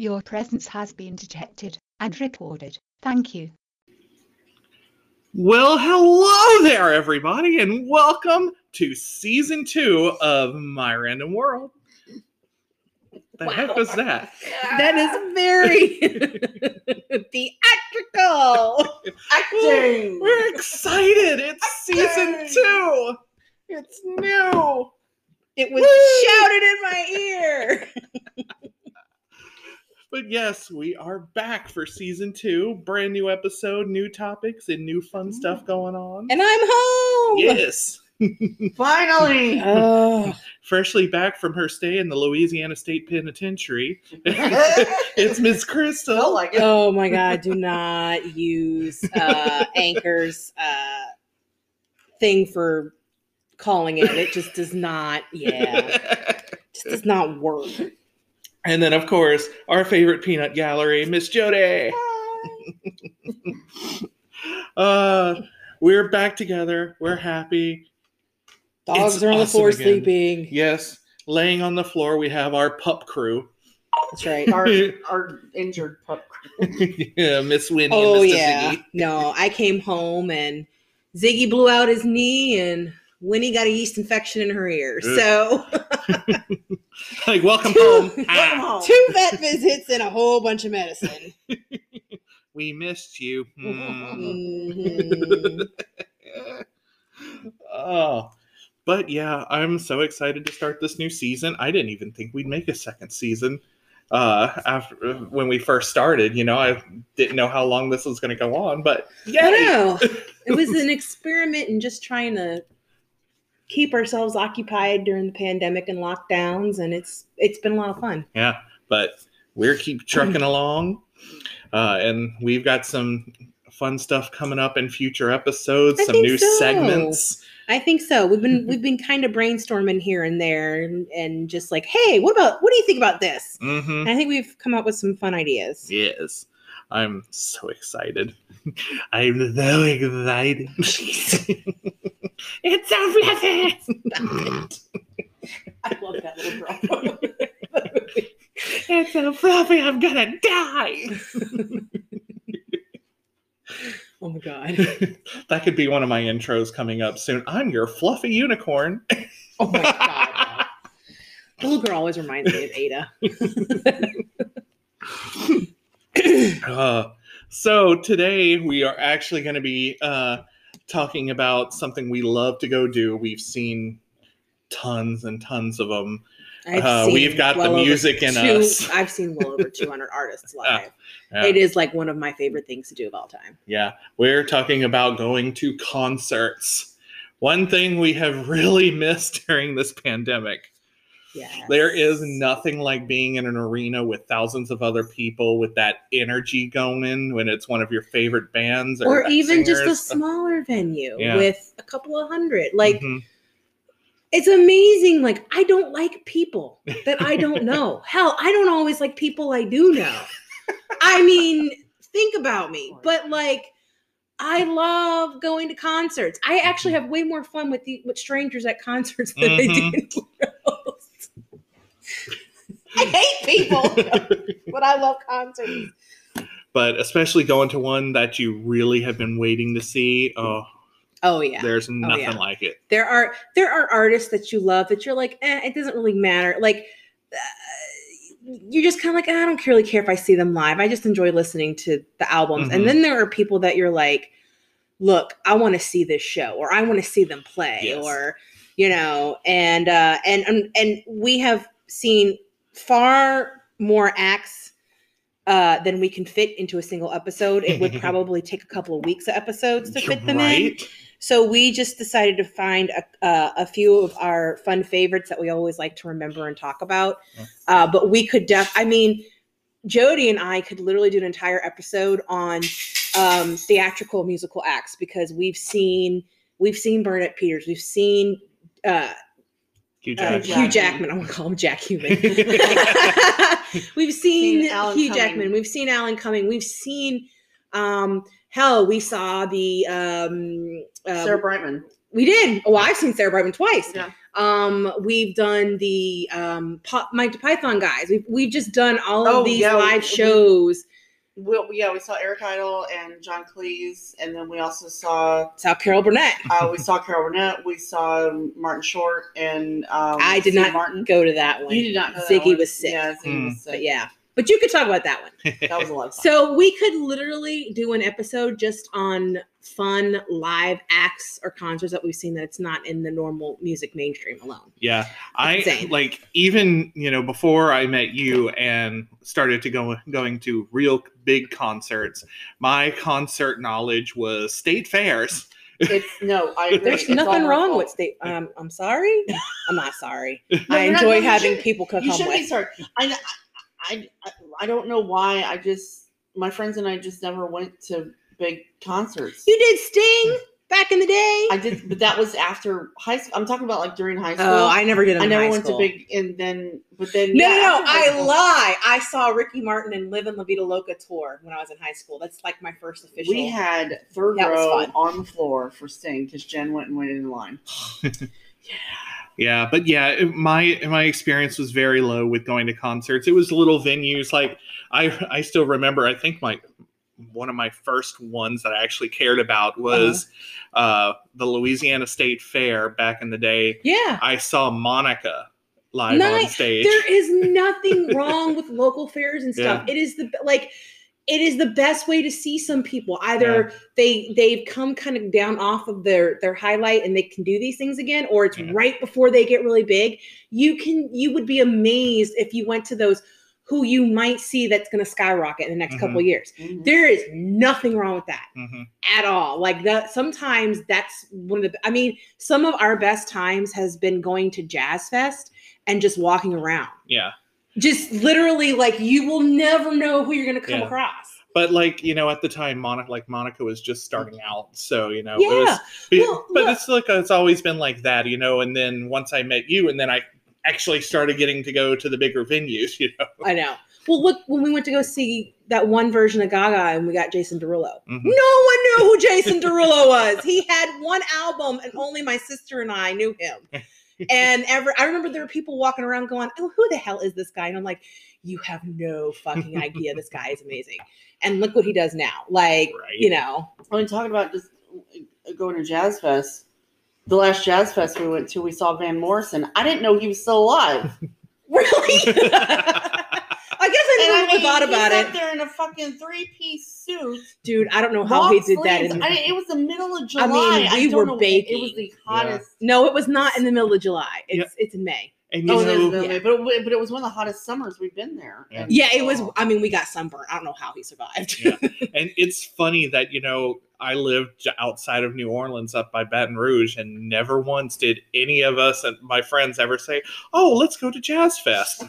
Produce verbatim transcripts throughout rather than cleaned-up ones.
Your presence has been detected and recorded. Thank you. Well, hello there, everybody, and welcome to season two of My Random World. The wow. heck was that? That is very theatrical. Acting. We're excited. It's Acting. season two. It's new. It was Woo! shouted in my ear. But yes, we are back for season two. Brand new episode, new topics, and new fun stuff going on. And I'm home. Yes. Finally. Oh. Freshly back from her stay in the Louisiana State Penitentiary. It's Miss Crystal. I like it. Oh my God. Do not use uh, Anchor's uh, thing for calling it. It just does not. Yeah. It just does not work. And then, of course, our favorite peanut gallery, Miss Jody. uh, we're back together. We're happy. Dogs it's are on awesome the floor again. sleeping. Yes. Laying on the floor, we have our pup crew. That's right. Our, our injured pup crew. Yeah, Miss Winnie oh, and Mister yeah. Ziggy. No, I came home and Ziggy blew out his knee and Winnie got a yeast infection in her ear. Ugh. So... like, welcome two, home. Welcome ah. home. Two vet visits and a whole bunch of medicine. We missed you. Mm. Mm-hmm. Oh, but yeah, I'm so excited to start this new season. I didn't even think we'd make a second season uh, after when we first started. You know, I didn't know how long this was going to go on, but yeah, I know. It was an experiment in just trying to keep ourselves occupied during the pandemic and lockdowns, and it's it's been a lot of fun. Yeah, but we're keep trucking along, uh, and we've got some fun stuff coming up in future episodes, I some new so. segments. I think so. We've been we've been kind of brainstorming here and there, and, and just like, hey, what about what do you think about this? Mm-hmm. And I think we've come up with some fun ideas. Yes. I'm so excited. I'm so excited. It's so pleasant. Stop it. I love that little girl. It's so fluffy. I'm gonna die. Oh my God. That could be one of my intros coming up soon. I'm your fluffy unicorn. Oh my God. The little girl always reminds me of Ada. Uh, so today we are actually going to be uh, talking about something we love to go do. We've seen tons and tons of them. I've uh, seen we've got well the music in two, us. I've seen well over two hundred artists live. Yeah, yeah. It is like one of my favorite things to do of all time. Yeah. We're talking about going to concerts. One thing we have really missed during this pandemic. Yes. There is nothing like being in an arena with thousands of other people with that energy going when it's one of your favorite bands. Or, or even singers. Just a smaller venue yeah. with a couple of hundred. Like, mm-hmm. It's amazing. Like, I don't like people that I don't know. Hell, I don't always like people I do know. I mean, think about me. But, like, I love going to concerts. I actually have way more fun with the, with strangers at concerts than mm-hmm. I do. I hate people, but I love concerts. But especially going to one that you really have been waiting to see. Oh, oh yeah. There's nothing oh, yeah. like it. There are there are artists that you love that you're like, eh, it doesn't really matter. Like, uh, you're just kind of like, I don't really care if I see them live. I just enjoy listening to the albums. Mm-hmm. And then there are people that you're like, look, I want to see this show, or I want to see them play, yes. or you know. And uh, and and and we have seen far more acts uh, than we can fit into a single episode. It would probably take a couple of weeks of episodes to fit them right. in. So we just decided to find a, uh, a few of our fun favorites that we always like to remember and talk about. Uh, but we could def- I mean, Jody and I could literally do an entire episode on um, theatrical musical acts because we've seen we've seen Burnett Peters, we've seen. Uh, Hugh Jackman. Uh, Hugh Jackman. I want to call him Jack Human. We've seen, seen Hugh Cumming. Jackman. We've seen Alan Cumming. We've seen, um, hell, we saw the... Um, um, Sarah Brightman. We did. Oh, I've seen Sarah Brightman twice. Yeah. Um, we've done the um, Pop, Monty Python guys. We've, we've just done all of oh, these yeah, live we, shows. We, we, yeah, we saw Eric Idle and John Cleese, and then we also saw saw Carol Burnett. Uh, we saw Carol Burnett. We saw Martin Short and um, I did Steve not Martin. go to that one. You did not. Go Ziggy that one. was sick. Yeah, Ziggy mm. was sick. But yeah. But you could talk about that one. That was a lot of fun. So we could literally do an episode just on fun live acts or concerts that we've seen that it's not in the normal music mainstream alone. Yeah. It's I insane. Like even, you know, before I met you and started to go going to real big concerts, my concert knowledge was state fairs. It's no, I agree. There's it's nothing wrong with state. Um, I'm sorry. I'm not sorry. No, I enjoy not, having should, people come you home should with. Be sorry. I know. I, I don't know why. I just, my friends and I just never went to big concerts. You did Sting back in the day. I did, but that was after high school. I'm talking about like during high school. Oh, I never did in I never high went school. to big, and then, but then. No, yeah, no, no I lie. I saw Ricky Martin and Live in La Vida Loca tour when I was in high school. That's like my first official. We had third that row on the floor for Sting because Jen went and waited in line. Yeah. Yeah, but yeah, my my experience was very low with going to concerts. It was little venues. Like I, I still remember. I think my one of my first ones that I actually cared about was uh-huh. uh, the Louisiana State Fair back in the day. Yeah, I saw Monica live no, on stage. There is nothing wrong with local fairs and stuff. Yeah. It is the like. It is the best way to see some people. Either yeah. they, they've come kind of down off of their, their highlight and they can do these things again, or it's yeah. right before they get really big. You can you would be amazed if you went to those who you might see that's going to skyrocket in the next mm-hmm. couple of years. Mm-hmm. There is nothing wrong with that mm-hmm. at all. Like that, sometimes that's one of the, I mean, some of our best times has been going to Jazz Fest and just walking around. Yeah. Just literally, like, you will never know who you're going to come yeah. across. But, like, you know, at the time, Monica, like, Monica was just starting out. So, you know, yeah. it was, well, but look. it's like, it's always been like that, you know. And then once I met you, and then I actually started getting to go to the bigger venues, you know. I know. Well, look, when we went to go see that one version of Gaga and we got Jason Derulo, mm-hmm. no one knew who Jason Derulo was. He had one album, and only my sister and I knew him. And ever, I remember there were people walking around going, "Oh, who the hell is this guy?" And I'm like, "You have no fucking idea. This guy is amazing." And look what he does now. Like, right. you know. When talking about just going to Jazz Fest, the last Jazz Fest we went to, we saw Van Morrison. I didn't know he was still alive. Really? I guess I never really thought about it. He sat there in a fucking three-piece suit. Dude, I don't know how he did that. In, I, it was the middle of July. I mean, we I were know, baking. It was the hottest. Yeah. No, it was not in the middle of July. It's yep. it's in May. And oh, know, it yeah. but, it, but it was one of the hottest summers we've been there. Yeah, and, yeah it was. I mean, we got sunburned. I don't know how he survived. Yeah. And it's funny that, you know, I lived outside of New Orleans up by Baton Rouge, and never once did any of us and my friends ever say, "Oh, let's go to Jazz Fest."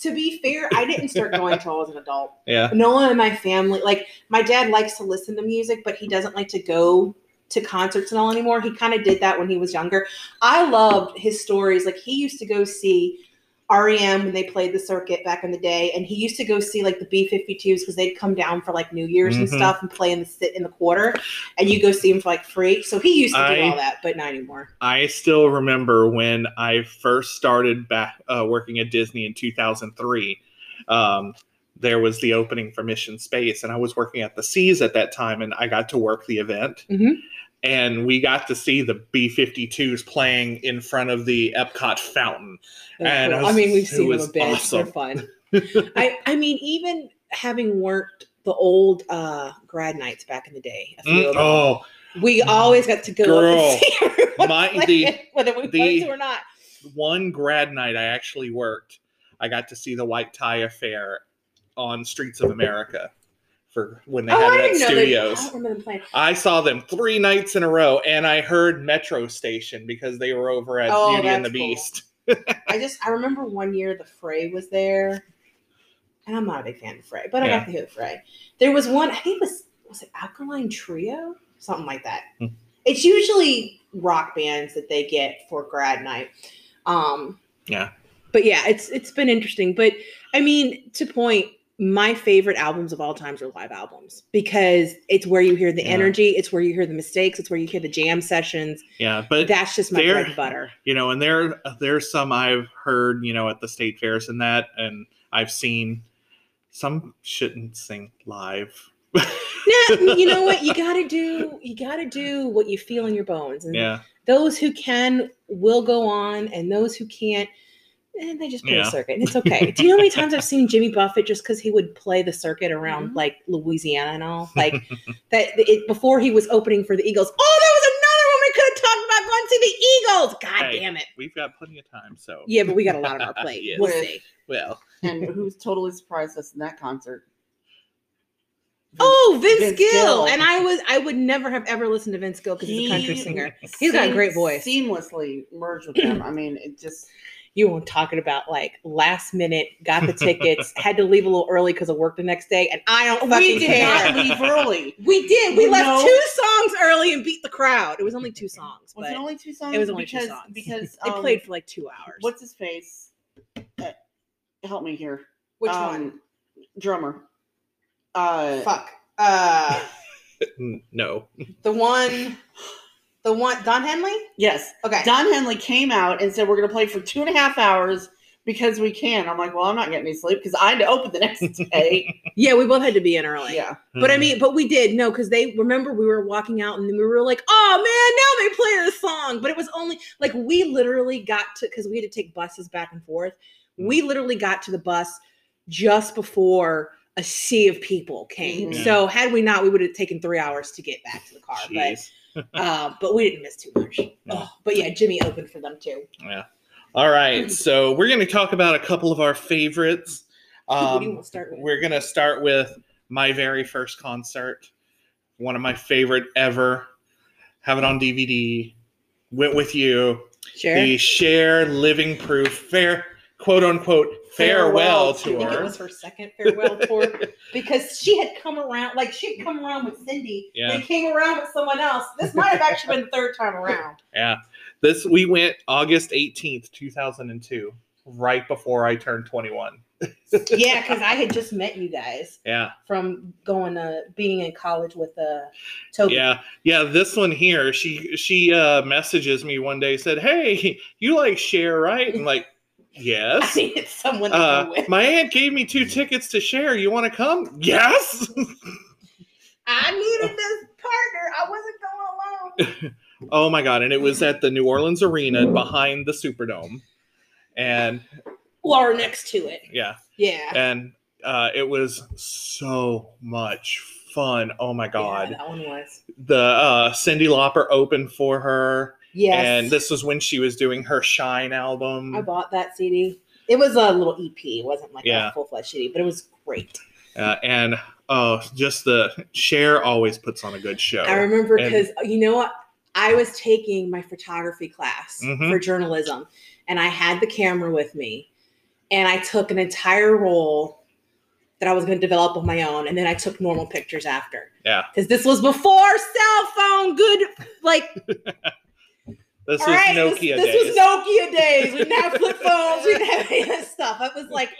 To be fair, I didn't start going until I was an adult. Yeah. No one in my family, like, my dad likes to listen to music, but he doesn't like to go to concerts and all anymore. He kind of did that when he was younger. I loved his stories. Like, he used to go see R E M when they played the circuit back in the day, and he used to go see, like, the B fifty-twos because they'd come down for, like, New Year's mm-hmm. and stuff and play in the sit in the quarter, and you go see them for, like, free. So he used to I, do all that, but not anymore. I still remember when I first started back uh, working at Disney in two thousand three. Um, there was the opening for Mission Space, and I was working at the Seas at that time, and I got to work the event. Mm-hmm. And we got to see the B fifty-twos playing in front of the Epcot fountain. And cool. I, was, I mean, we've seen them a bit. Awesome. They're fun. I, I mean, even having worked the old uh, grad nights back in the day. A few mm, of them, oh, we always got to go girl, up and see everyone my, the, it, whether we the, played it or not. One grad night I actually worked, I got to see the White Tie Affair on Streets of America. For when they oh, had it at studios. They, I, I saw them three nights in a row, and I heard Metro Station because they were over at oh, Beauty and the cool. Beast. I just, I remember one year the Fray was there, and I'm not a big fan of the Fray, but yeah. I got to hear the Fray. There was one, I think it was, was it Alkaline Trio? Something like that. Hmm. It's usually rock bands that they get for grad night. Um, yeah. But yeah, it's it's been interesting. But I mean, to point, my favorite albums of all times are live albums, because it's where you hear the yeah. energy. It's where you hear the mistakes. It's where you hear the jam sessions. Yeah. But that's just my bread and butter, you know, and there, there's some I've heard, you know, at the state fairs and that, and I've seen some shouldn't sing live. No, you know what? You gotta do, you gotta do what you feel in your bones. And yeah. those who can will go on, and those who can't, and they just play yeah. the circuit, and it's okay. Do you know how many times I've seen Jimmy Buffett just because he would play the circuit around mm-hmm. like Louisiana and all, like that it, before he was opening for the Eagles. Oh, there was another one we could have talked about going to the Eagles. God hey, damn it, we've got plenty of time, so yeah, but we got a lot on our plate. Yes. We'll see. Well, and who's totally surprised us in that concert? Vince, oh, Vince, Vince Gill. Gill. And I was I would never have ever listened to Vince Gill because he's a country singer. He's got a great voice. Seamlessly merged with him. I mean, it just. You were talking about like last minute, got the tickets, had to leave a little early because of work the next day, and I don't fucking care. We did care. Not leave early. We did. We, we left know. two songs early and beat the crowd. It was only two songs. Was it only two songs? It was only because, two songs. Because um, it played for like two hours. What's his face? Uh, help me here. Which um, one? Drummer. Uh, Fuck. Uh, no. The one... The one, Don Henley? Yes. Okay. Don Henley came out and said, we're going to play for two and a half hours because we can. I'm like, well, I'm not getting any sleep because I had to open the next day. Yeah, we both had to be in early. Yeah. Mm-hmm. But I mean, but we did. No, because they, remember we were walking out and we were like, oh man, now they play this song. But it was only, like we literally got to, because we had to take buses back and forth. We literally got to the bus just before a sea of people came. Yeah. So had we not, we would have taken three hours to get back to the car. Jeez. But. uh, but we didn't miss too much. Yeah. Oh, but yeah, Jimmy opened for them too. Yeah. All right. So we're going to talk about a couple of our favorites. Um, what do you want to start with? We're going to start with my very first concert. One of my favorite ever. Have it on D V D. Went with you. Cher? The Cher Living Proof Fair, quote unquote, farewell, farewell tour. I think it was her second farewell tour because she had come around, like she had come around with Cyndi. Yeah. They came around with someone else. This might have actually been the third time around. Yeah. This, we went August eighteenth, two thousand two, right before I turned twenty-one. Yeah, because I had just met you guys. Yeah. From going to being in college with uh, Toby. Yeah. Yeah. This one here, she, she uh, messages me one day, said, hey, you like Cher, right? And like, yes. I needed someone to uh, go with. My aunt gave me two tickets to Cher. You want to come? Yes. I needed this partner. I wasn't going alone. Oh my God. And it was at the New Orleans Arena behind the Superdome. And or next to it. Yeah. Yeah. And uh, it was so much fun. Oh my God. Yeah, that one was. The uh, Cyndi Lauper opened for her. Yes. And this was when she was doing her Shine album. I bought that C D. It was a little E P. It wasn't like yeah. a full-fledged C D, but it was great. Uh, and oh, just the Cher always puts on a good show. I remember because, you know what? I was taking my photography class mm-hmm. for journalism, and I had the camera with me, and I took an entire roll that I was going to develop on my own. And then I took normal pictures after. Yeah. Because this was before cell phone, good, like... This, was, right, Nokia this, this was Nokia days. We didn't have flip phones. We didn't have any of that stuff. I was like,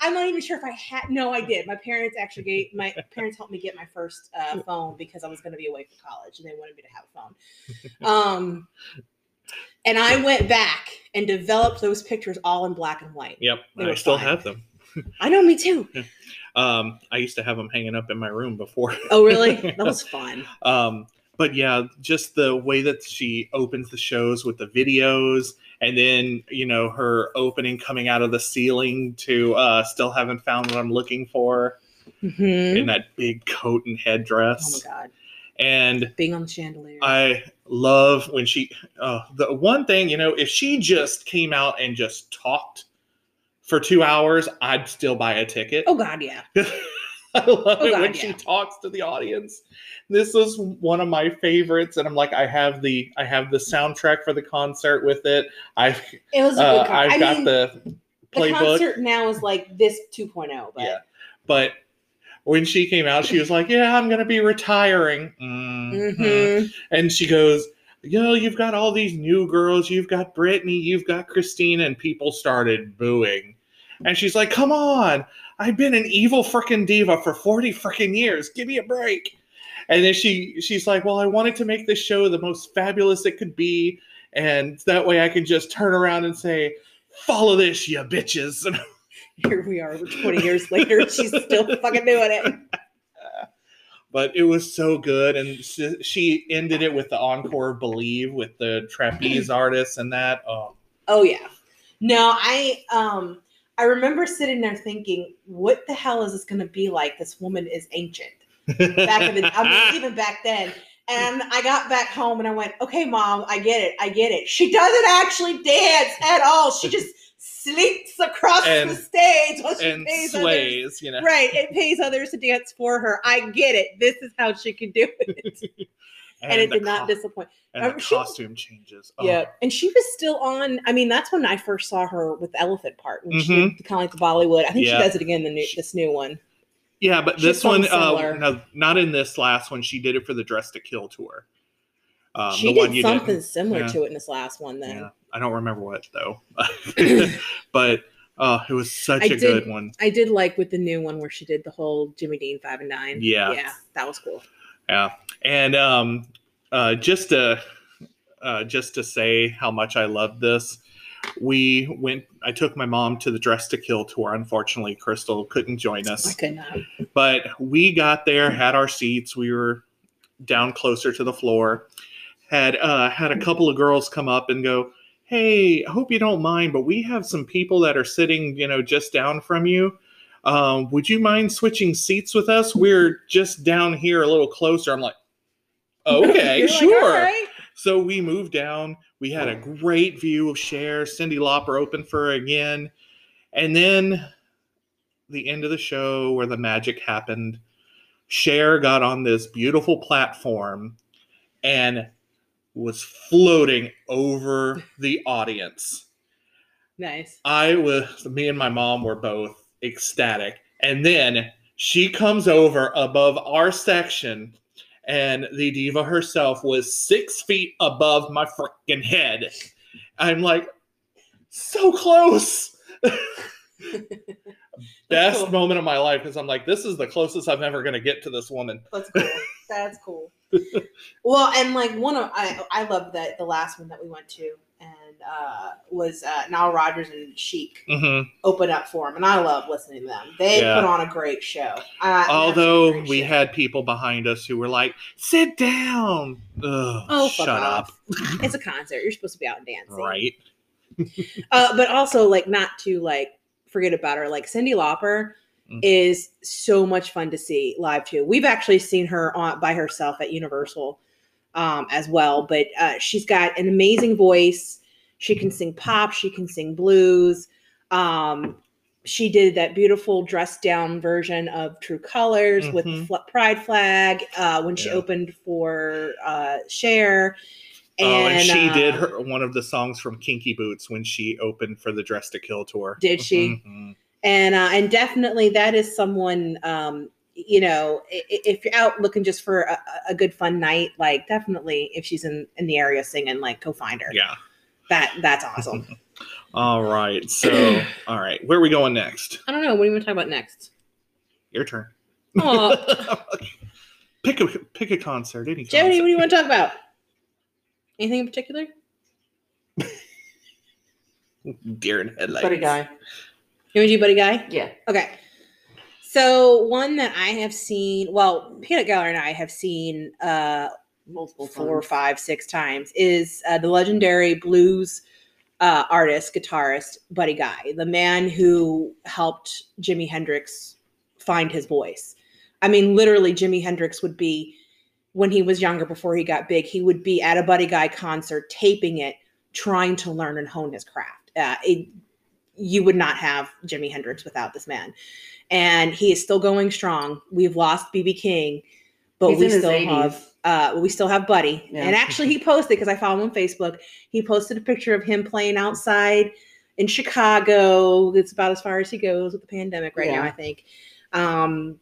I'm not even sure if I had. No, I did. My parents actually gave, my parents helped me get my first uh, phone because I was going to be away from college and they wanted me to have a phone. Um, and I went back and developed those pictures all in black and white. Yep. They I still fine. have them. I know, me too. Yeah. Um, I used to have them hanging up in my room before. Oh, really? That was fun. Um, But yeah, just the way that she opens the shows with the videos and then, you know, her opening coming out of the ceiling to uh, Still Haven't Found What I'm Looking For mm-hmm. in that big coat and headdress. Oh, my God. And being on the chandelier. I love when she uh, – the one thing, you know, if she just came out and just talked for two hours, I'd still buy a ticket. Oh, God, yeah. I love oh, it God, when yeah. she talks to the audience. This is one of my favorites, and I'm like, I have the I have the soundtrack for the concert with it. I've it was a good uh, I've I got mean, the playbook. The concert now is like this two point oh. But. Yeah, but when she came out, she was like, "Yeah, I'm gonna be retiring," mm-hmm. Mm-hmm. and she goes, "Yo, you've got all these new girls. You've got Britney. You've got Christina," and people started booing. And she's like, come on, I've been an evil frickin' diva for forty frickin' years. Give me a break. And then she she's like, well, I wanted to make this show the most fabulous it could be. And that way I can just turn around and say, follow this, you bitches. And here we are twenty years later. She's still fucking doing it. But it was so good. And she ended it with the encore of Believe with the trapeze artists and that. Oh, oh yeah. No, I um, I remember sitting there thinking, what the hell is this going to be like? This woman is ancient. Back in the, I mean, even back then. And I got back home and I went, okay, Mom, I get it. I get it. She doesn't actually dance at all. She just slinks across and, the stage while she and pays sways, others. You know. Right. It pays others to dance for her. I get it. This is how she can do it. And, and it did not co- disappoint. And um, the she, costume changes. Oh. Yeah. And she was still on. I mean, that's when I first saw her with the elephant part. When mm-hmm. she did kind of like the Bollywood. I think yeah. she does it again, the new, she, this new one. Yeah, but she's this one, uh, no, not in this last one. She did it for the Dress to Kill tour. Um, she the did one something didn't. similar yeah. to it in this last one, then. Yeah. I don't remember what, though. But uh, it was such I a did, good one. I did like with the new one where she did the whole Jimmy Dean five and nine. Yeah. Yeah, that was cool. Yeah. And um, uh, just to uh, just to say how much I loved this, we went. I took my mom to the Dress to Kill tour. Unfortunately, Crystal couldn't join us. I could not. But we got there, had our seats. We were down closer to the floor. Had uh, had a couple of girls come up and go, "Hey, I hope you don't mind, but we have some people that are sitting, you know, just down from you. Um, would you mind switching seats with us? We're just down here a little closer." I'm like, okay, sure. Like, all right. So we moved down. We had a great view of Cher. Cyndi Lauper opened for her again. And then the end of the show where the magic happened, Cher got on this beautiful platform and was floating over the audience. Nice. I was, me and my mom were both ecstatic. And then she comes over above our section, and the diva herself was six feet above my freaking head. I'm like, so close. Best cool. moment of my life, because I'm like, this is the closest I'm ever going to get to this woman. That's cool. That's cool. Well, and like one of, I, I love that the last one that we went to and uh, was uh, Nile Rodgers and Chic mm-hmm. open up for him. And I love listening to them. They yeah. put on a great show. I, Although great we show. had people behind us who were like, sit down. Ugh, oh, shut up. It's a concert. You're supposed to be out dancing. Right. uh, but also like not to like forget about her. Like Cyndi Lauper mm-hmm. is so much fun to see live too. We've actually seen her on by herself at Universal um, as well, but uh, she's got an amazing voice. She can sing pop. She can sing blues. Um, she did that beautiful dressed down version of True Colors mm-hmm. with fl- Pride Flag uh, when she yeah. opened for uh, Cher. And, oh, and she uh, did her, one of the songs from Kinky Boots when she opened for the Dress to Kill tour. Did she? Mm-hmm. And uh, and definitely that is someone, um, you know, if you're out looking just for a, a good fun night, like definitely if she's in, in the area singing, like go find her. Yeah. That That's awesome. All right. So, all right. Where are we going next? I don't know. What do you want to talk about next? Your turn. Oh. pick, a, pick a concert. Any concert. Jody, what do you want to talk about? Anything in particular? Deer in headlights. Buddy Guy. You want to do Buddy Guy? Yeah. Okay. So one that I have seen, well, Peanut Gallery and I have seen uh, multiple times. four, five, six times, is uh, the legendary blues uh, artist, guitarist, Buddy Guy, the man who helped Jimi Hendrix find his voice. I mean, literally, Jimi Hendrix would be, when he was younger, before he got big, he would be at a Buddy Guy concert, taping it, trying to learn and hone his craft. Uh, it, you would not have Jimi Hendrix without this man. And he is still going strong. We've lost B B King, but He's we still eighties. have uh, we still have Buddy. Yeah. And actually, he posted, because I follow him on Facebook, he posted a picture of him playing outside in Chicago. It's about as far as he goes with the pandemic right yeah. now, I think. Um,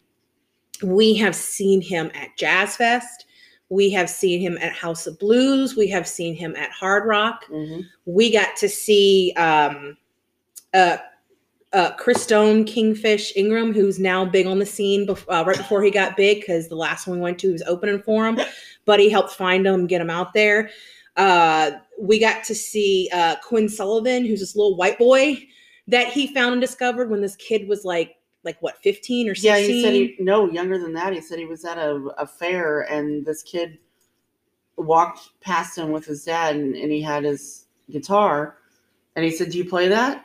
we have seen him at Jazz Fest. We have seen him at House of Blues. We have seen him at Hard Rock. Mm-hmm. We got to see um, uh, uh, Chris Stone, Kingfish Ingram, who's now big on the scene bef- uh, right before he got big, because the last one we went to, he was opening for him. Buddy helped find him, get him out there. Uh, we got to see uh, Quinn Sullivan, who's this little white boy that he found and discovered when this kid was like, like what, fifteen or sixteen? Yeah, he said he, no, younger than that. He said he was at a, a fair, and this kid walked past him with his dad, and, and he had his guitar, and he said, "Do you play that?"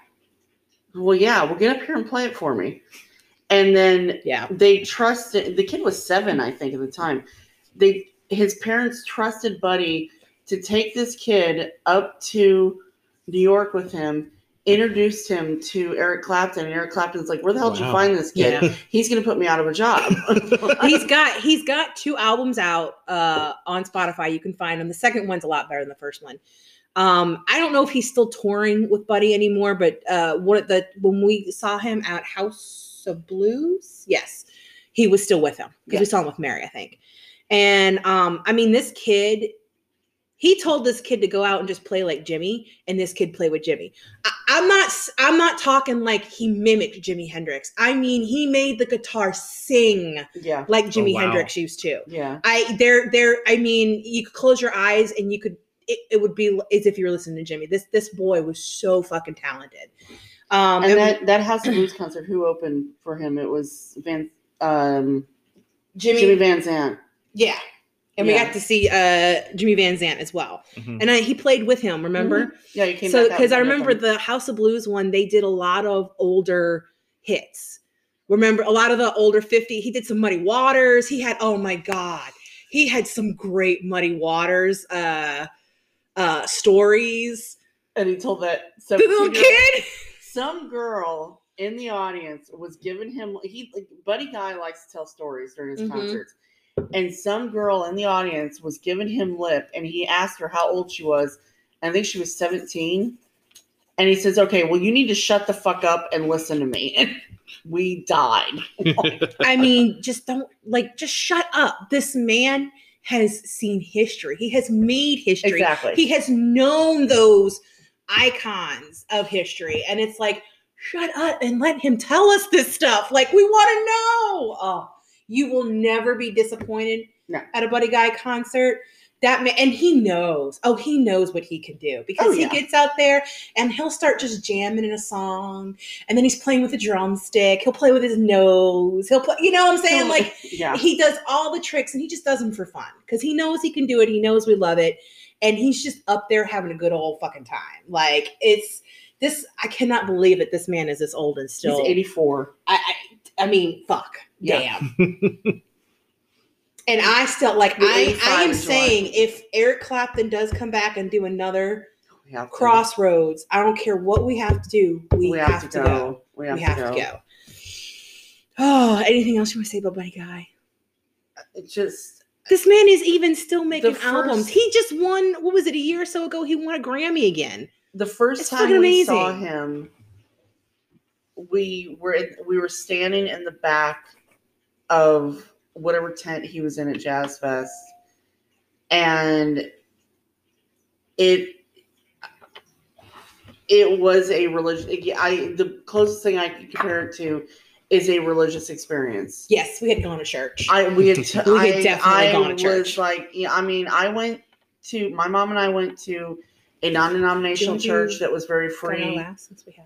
"Well, yeah." "Well, get up here and play it for me." And then yeah. they trusted, the kid was seven, I think, at the time. They his parents trusted Buddy to take this kid up to New York with him, introduced him to Eric Clapton, and Eric Clapton's like, "Where the hell wow. did you find this kid? Yeah. He's going to put me out of a job." he's got he's got two albums out uh, on Spotify. You can find them. The second one's a lot better than the first one. Um, I don't know if he's still touring with Buddy anymore, but uh, what the when we saw him at House of Blues, yes, he was still with him because yes. we saw him with Mary, I think. And um, I mean, this kid. He told this kid to go out and just play like Jimmy, and this kid played with Jimmy. I, I'm not I'm not talking like he mimicked Jimi Hendrix. I mean, he made the guitar sing yeah. like Jimi oh, wow. Hendrix used to. Yeah. I there there I mean, you could close your eyes and you could it, it would be as if you were listening to Jimmy. This this boy was so fucking talented. Um, and, and that that House of Blues concert, who opened for him? It was Van um, Jimmy, Jimmy Van Zant. Yeah. And yeah. we got to see uh, Jimmy Van Zant as well. Mm-hmm. And I, he played with him, remember? Mm-hmm. Yeah, you came so, back Because I remember the House of Blues one, they did a lot of older hits. Remember, a lot of the older fifty. He did some Muddy Waters. He had, oh my God. He had some great Muddy Waters uh, uh, stories. And he told that. The little kid? Some girl in the audience was giving him, he like, Buddy Guy likes to tell stories during his mm-hmm. concerts. And some girl in the audience was giving him lip, and he asked her how old she was. And I think she was seventeen. And he says, "Okay, well, you need to shut the fuck up and listen to me." And we died. I mean, just don't, like, just shut up. This man has seen history. He has made history. Exactly. He has known those icons of history. And it's like, shut up and let him tell us this stuff. Like, we want to know. Oh. You will never be disappointed no. at a Buddy Guy concert. That man, and he knows. Oh, he knows what he can do because oh, yeah. he gets out there and he'll start just jamming in a song, and then he's playing with a drumstick. He'll play with his nose. He'll play. You know what I'm saying? Like yeah. he does all the tricks, and he just does them for fun because he knows he can do it. He knows we love it, and he's just up there having a good old fucking time. Like it's this. I cannot believe that this man is this old and still. He's eighty-four. I. I I mean, fuck, yeah. damn. And I still, like, I, I am saying if Eric Clapton does come back and do another Crossroads, I don't care what we have to do. We, we have, have to go. go. We have, we have to, go. to go. Oh, anything else you want to say about Buddy Guy? It just... This man is even still making first, albums. He just won, what was it, a year or so ago? He won a Grammy again. The first it's time we amazing. saw him... We were in, we were standing in the back of whatever tent he was in at Jazz Fest, and it it was a religious. I the closest thing I could compare it to is a religious experience. Yes, we had gone to church. I we had, t- we had definitely I, gone to church. I was like, yeah, I mean, I went to my mom and I went to a non-denominational church that was very free. Since we have.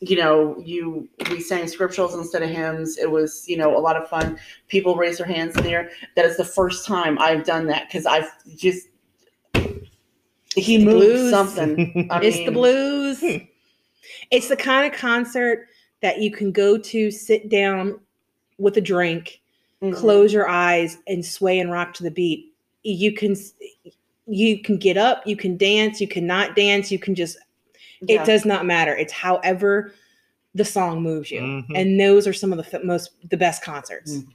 You know, you we sang scripturals instead of hymns. It was, you know, a lot of fun. People raised their hands in the air. That is the first time I've done that because I've just he moved something. I it's mean, the blues. Hmm. It's the kind of concert that you can go to, sit down with a drink, mm-hmm. close your eyes, and sway and rock to the beat. You can you can get up, you can dance, you can not dance, you can just. It yeah. does not matter. It's however the song moves you. Mm-hmm. And those are some of the f- most, the best concerts. Mm-hmm.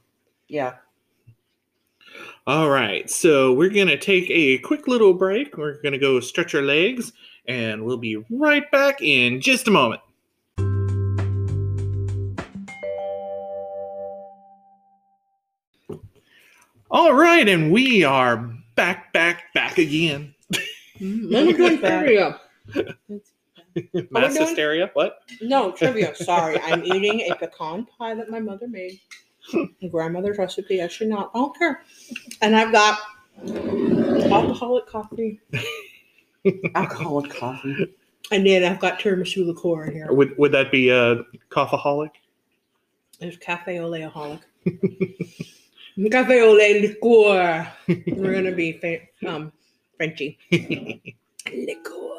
Yeah. All right. So we're going to take a quick little break. We're going to go stretch our legs, and we'll be right back in just a moment. All right. And we are back, back, back again. Let me go back. There we go. Mass hysteria? What? No, trivia. Sorry. I'm eating a pecan pie that my mother made. Grandmother's recipe. I should not alter. And I've got alcoholic coffee. Alcoholic coffee. And then I've got tiramisu liqueur in here. Would would that be a uh, coffaholic? It's cafe au lait-aholic. Cafe au lait liqueur. We're going to be fa- um, Frenchy. Liqueur.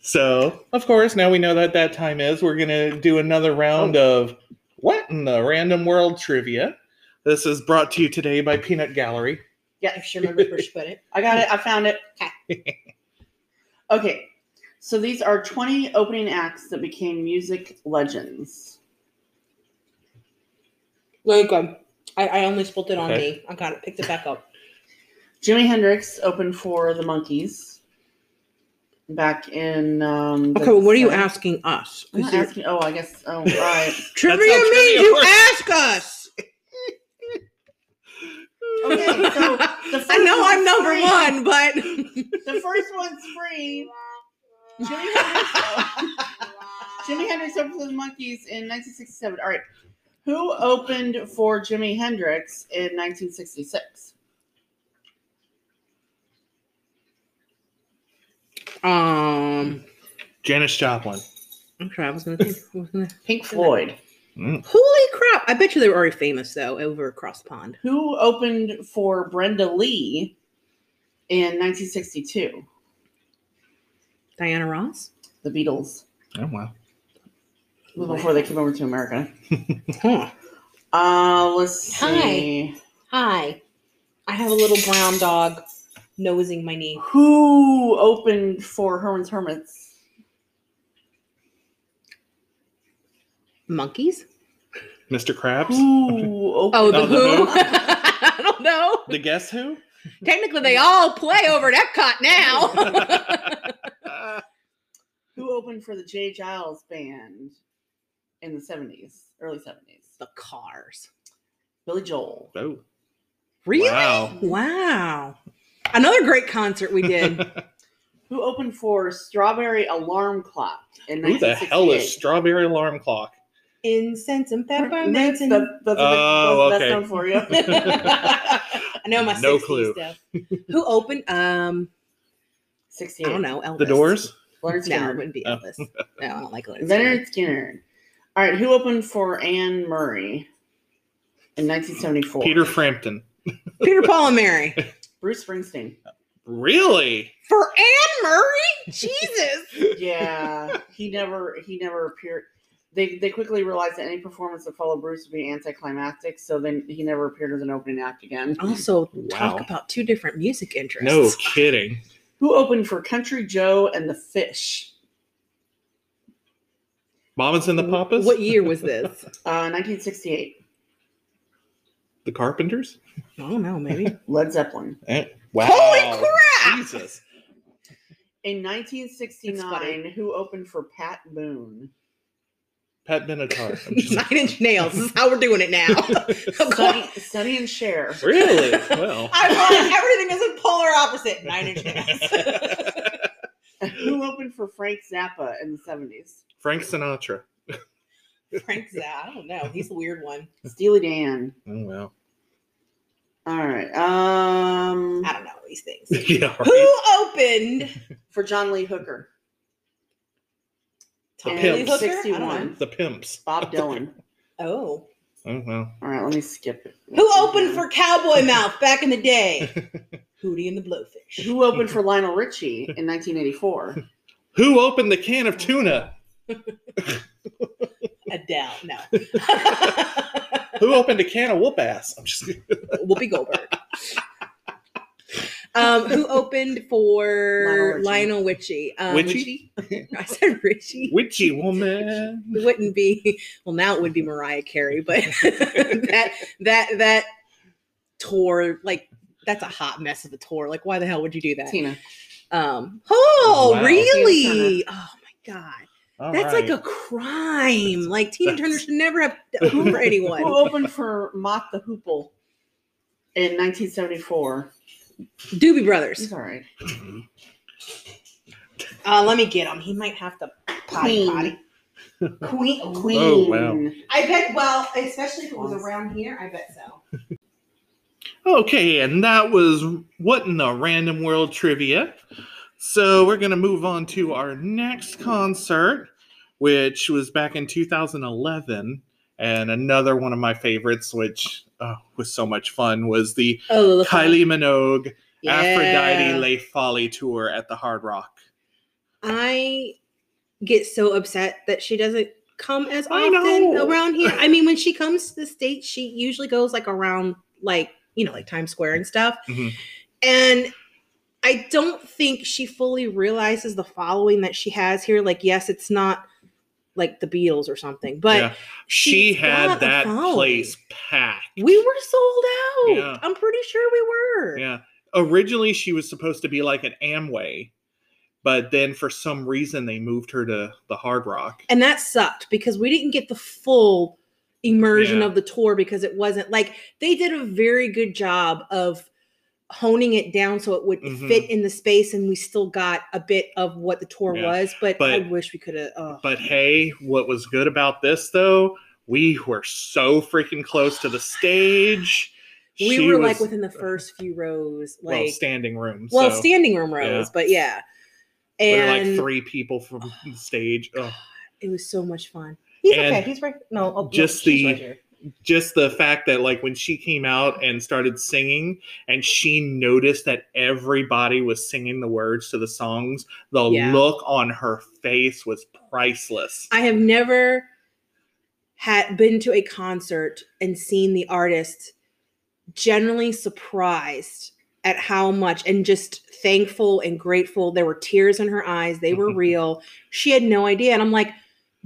So, of course, now we know that that time is. We're going to do another round oh. of What in the Random World Trivia. This is brought to you today by Peanut Gallery. Yeah, I sure remember where she put it. I got it. I found it. Okay. So these are twenty opening acts that became music legends. Very good. I, I only split it on okay. me. I got it. Picked it back up. Jimi Hendrix opened for the Monkees back in. Um, okay, well, what are you asking us? I'm not asking, oh, I guess. Oh, right. Trivia means you ask us. Okay, so the first I know I'm number free. one, but the first one's free. Jimi Hendrix. Jimi Hendrix opened for the Monkees in nineteen sixty-seven. All right, who opened for Jimi Hendrix in nineteen sixty-six? Um, Janis Joplin. Okay, I was gonna think. I was gonna Pink Floyd. Mm. Holy crap! I bet you they were already famous though over across the pond. Who opened for Brenda Lee in nineteen sixty-two? Diana Ross. The Beatles. Oh wow! Before they came over to America. huh. Uh, let's see. Hi. Hi. I have a little brown dog nosing my knee. Who opened for Herman's Hermits? Monkeys? Mister Krabs? Who opened oh, the oh, Who? The I don't know. The Guess Who? Technically, they all play over at Epcot now. Who opened for the Jay Giles Band in the seventies, early seventies? The Cars. Billy Joel. Oh. Really? Wow. wow. Another great concert we did. Who opened for Strawberry Alarm Clock in nineteen sixty-eight? Who the hell is Strawberry Alarm Clock? Incense and peppermint. That, that's oh, the best okay. known for you. I know my no clue. Stuff. Who opened? Um, sixty-eight. I don't know. Elvis. The Doors? Leonard Skinner. No, it wouldn't be Elvis. Oh. No, I don't like Leonard Skinner. Leonard Skinner. All right, who opened for Anne Murray in nineteen seventy-four? Peter Frampton. Peter, Paul, and Mary. Bruce Springsteen. Really? For Anne Murray? Jesus. Yeah. He never he never appeared. They they quickly realized that any performance that followed Bruce would be anticlimactic, so then he never appeared as an opening act again. Also, wow. Talk about two different music interests. No kidding. Who opened for Country Joe and the Fish? Mamas and the Papas? What year was this? uh, nineteen sixty-eight. The Carpenters? I don't know, maybe. Led Zeppelin. Wow. Holy crap! Jesus. In nineteen sixty-nine, who opened for Pat Boone? Pat Benatar. Nine Inch Nails. This is how we're doing it now. Sonny and Cher. Really? Well. I everything is a polar opposite. Nine Inch Nails. Who opened for Frank Zappa in the seventies? Frank Sinatra. Frank Zappa. I don't know. He's a weird one. Steely Dan. Oh, wow. All right. Um, I don't know these things. Yeah, right. Who opened for John Lee Hooker? Tom Lee Hooker? sixty-one. The Pimps. Bob Dylan. Oh. Oh, well. All right, let me skip it. Let's Who opened for Cowboy Mouth back in the day? Hootie and the Blowfish. Who opened for Lionel Richie in nineteen eighty-four? Who opened the can of tuna? Adele, no. Who opened a can of whoop ass? I'm just Whoopi Goldberg. um, who opened for Lionel Richie? Lionel Richie. Um, Witchy? Witchy? I said Richie. Witchy woman. It wouldn't be. Well, now it would be Mariah Carey, but that that that tour, like that's a hot mess of a tour. Like, why the hell would you do that, Tina? Um, oh, wow. Really? Oh my god. All That's right. like a crime. Like Tina Turner should never have opened for anyone. Who opened for Mott the Hoople in nineteen seventy-four? Doobie Brothers. It's all right. Uh, let me get him. He might have to potty potty. Queen. Queen. Oh, wow. I bet, well, especially if it was around here, I bet so. Okay, and that was What in the Random World Trivia. So we're going to move on to our next concert, which was back in two thousand eleven. And another one of my favorites, which oh, was so much fun, was the oh, Kylie Minogue yeah. Aphrodite Les Follies tour at the Hard Rock. I get so upset that she doesn't come as often around here. I mean, when she comes to the States, she usually goes like around like, you know, like Times Square and stuff. Mm-hmm. And I don't think she fully realizes the following that she has here. Like, yes, it's not like the Beatles or something, but yeah. she had that place packed. We were sold out. Yeah. I'm pretty sure we were. Yeah. Originally, she was supposed to be like an Amway, but then for some reason, they moved her to the Hard Rock. And that sucked because we didn't get the full immersion yeah. of the tour because it wasn't like they did a very good job of honing it down so it would mm-hmm. fit in the space, and we still got a bit of what the tour yeah. was, but, but I wish we could have. Oh. But hey, what was good about this though, we were so freaking close to the stage. We she were was, like within the first few rows, like well, standing rooms. Well, so. standing room rows, yeah. but yeah. And we were like three people from oh, the stage. Oh. It was so much fun. He's and okay. He's right. No, oh, just no, the. Right here. Just the fact that, like, when she came out and started singing and she noticed that everybody was singing the words to the songs, the yeah. look on her face was priceless. I have never had been to a concert and seen the artist generally surprised at how much and just thankful and grateful. There were tears in her eyes. They were real. She had no idea. And I'm like,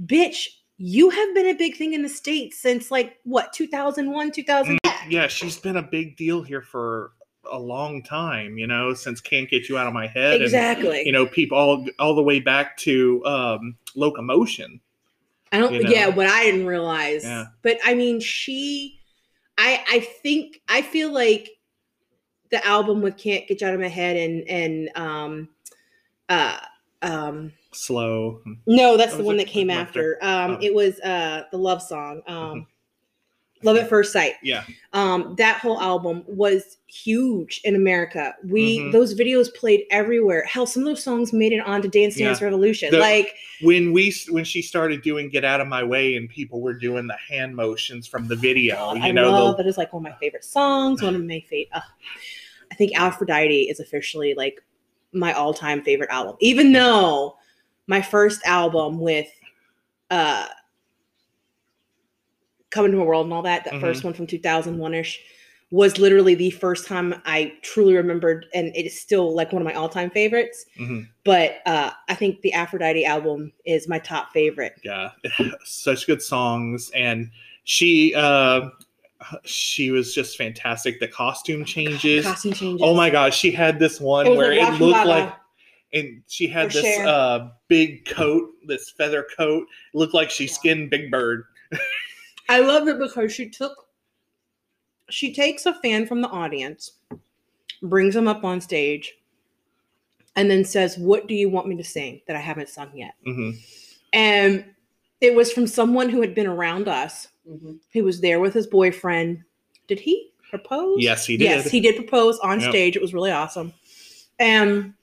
bitch, you have been a big thing in the States since like what, two thousand one, two thousand? Yeah, she's been a big deal here for a long time, you know, since Can't Get You Out of My Head. Exactly. And, you know, people all all the way back to um, Locomotion. I don't, you know? Yeah, what I didn't realize. Yeah. But I mean, she, I I think, I feel like the album with Can't Get You Out of My Head and, and, um, uh, um, Slow. No, that's the one that came after. Um, it was uh, the love song, um, Love at First Sight. Yeah. Um, that whole album was huge in America. We mm-hmm. those videos played everywhere. Hell, some of those songs made it onto Dance Dance yeah. Revolution. The, like when we when she started doing Get Out of My Way and people were doing the hand motions from the video. God, you I know, love the, that is like one of my favorite songs. One of my favorite. Uh, I think Aphrodite is officially like my all time favorite album, even though. My first album with uh, Coming to My World and all that, that mm-hmm. first one from two thousand one-ish, was literally the first time I truly remembered, and it is still like one of my all-time favorites. Mm-hmm. But uh, I think the Aphrodite album is my top favorite. Yeah, such good songs. And she uh, she was just fantastic. The costume changes. God, costume changes. Oh, my gosh. She had this one it where like it looked Gaga. like... And she had or this uh, big coat, this feather coat. It looked like she yeah. skinned Big Bird. I love it because she took, she takes a fan from the audience, brings them up on stage, and then says, "What do you want me to sing that I haven't sung yet?" Mm-hmm. And it was from someone who had been around us. Mm-hmm. He was there with his boyfriend. Did he propose? Yes, he did. Yes, he did propose on yep. stage. It was really awesome. And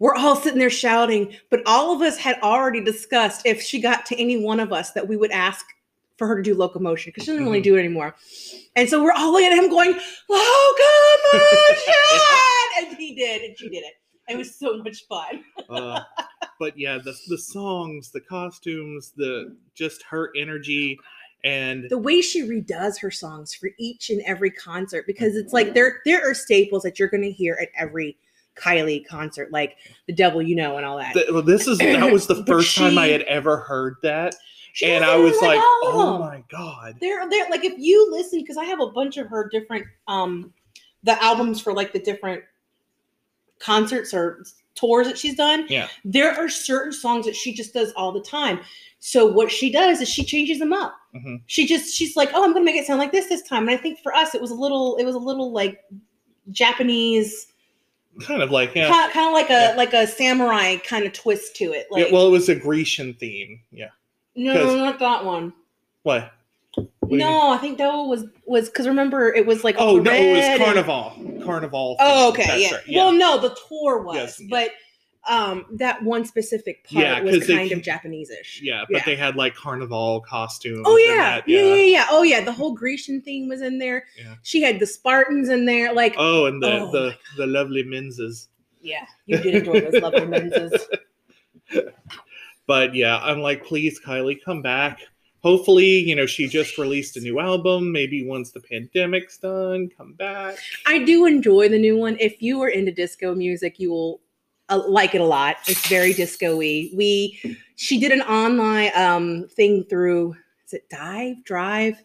we're all sitting there shouting, but all of us had already discussed if she got to any one of us that we would ask for her to do Locomotion because she doesn't mm-hmm. really do it anymore. And so we're all looking at him going, Locomotion! And he did, and she did it. It was so much fun. uh, but yeah, the the songs, the costumes, the just her energy. And the way she redoes her songs for each and every concert, because it's like there, there are staples that you're going to hear at every Kylie concert, like The Devil You Know and all that. The, well, this is that was the first she, time I had ever heard that, and I was like, "Oh my god!" They're they're like if you listen, because I have a bunch of her different um the albums for like the different concerts or tours that she's done. Yeah, there are certain songs that she just does all the time. So what she does is she changes them up. Mm-hmm. She just she's like, "Oh, I'm gonna make it sound like this this time." And I think for us, it was a little it was a little like Japanese. Kind of like, yeah. Kind, kind of like a yeah. like a samurai kind of twist to it. Like, yeah, well, it was a Grecian theme, yeah. No, not that one. What? what no, I think that one was was because remember it was like oh no, it was Carnival, and... Carnival. Oh, okay, yeah. Right, yeah. Well, no, the tour was, yes, but um, that one specific part yeah, was kind they, of Japanese-ish. Yeah, but yeah. they had like Carnival costumes. Oh yeah. And that, yeah, yeah, yeah, yeah. Oh yeah, the whole Grecian thing was in there. Yeah. She had the Spartans in there, like oh, and the oh, the, the lovely Menses. Yeah, you did enjoy those lovely Menses. But yeah, I'm like, please, Kylie, come back. Hopefully, you know, she just released a new album. Maybe once the pandemic's done, come back. I do enjoy the new one. If you are into disco music, you will uh, like it a lot. It's very disco-y. We, she did an online um, thing through, is it Dive? Drive?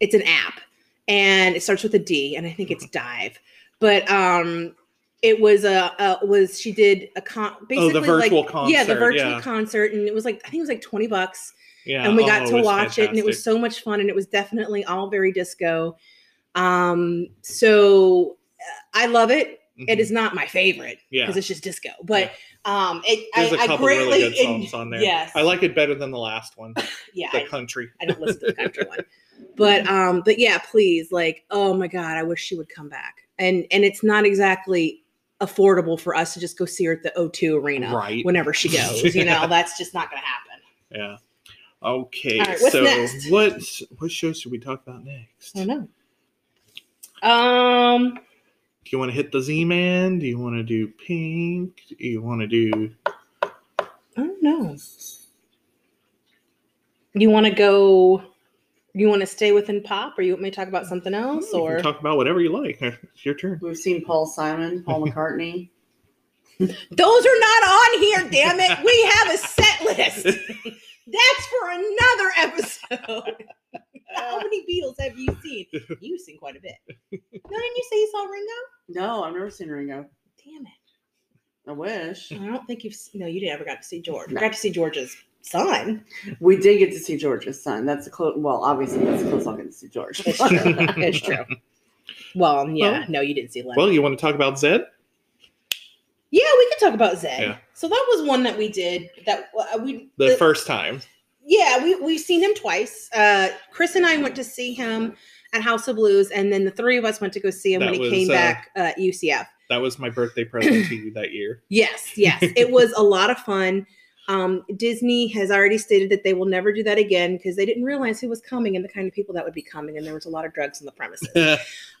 It's an app. And it starts with a D, and I think it's Dive. But, um... It was a, a was she did a con basically oh, the virtual like concert, yeah the virtual yeah. concert, and it was like I think it was like twenty bucks, yeah, and we got oh, to it watch fantastic. it, and it was so much fun, and it was definitely all very disco. Um, so I love it. Mm-hmm. It is not my favorite because yeah. it's just disco, but yeah. um, it there's I, a couple I greatly, really good songs it, on there. Yes, I like it better than the last one. yeah, the I, country. I don't listen to the country one, but um, but yeah, please, like oh my god, I wish she would come back, and and it's not exactly affordable for us to just go see her at the O two Arena right. whenever she goes. yeah. You know, that's just not going to happen. Yeah. Okay. Right, so next? what what show should we talk about next? I don't know. Um. Do you want to hit the Z-Man? Do you want to do Pink? Do you want to do? I don't know. You want to go? You want to stay within pop, or you want me to talk about something else, oh, or talk about whatever you like? It's your turn. We've seen Paul Simon, Paul McCartney. Those are not on here, damn it! We have a set list. That's for another episode. How many Beatles have you seen? You've seen quite a bit. No, didn't you say you saw Ringo? No, I've never seen Ringo. Damn it! I wish. I don't think you've. No, you never got to see George. No. You got to see George's son. We did get to see George's son. That's a close. Well, obviously, that's a close. I'll get to see George. It's true. It's true. Well, yeah. Well, no, you didn't see Lennon. Well, you want to talk about Zedd? Yeah, we could talk about Zedd. Yeah. So that was one that we did. That uh, we the, the first time. Yeah, we we've seen him twice. Uh, Chris and I went to see him at House of Blues, and then the three of us went to go see him that when was, he came uh, back uh, at U C F. That was my birthday present to you that year. Yes, yes, it was a lot of fun. Um, Disney has already stated that they will never do that again because they didn't realize who was coming and the kind of people that would be coming, and there was a lot of drugs on the premises.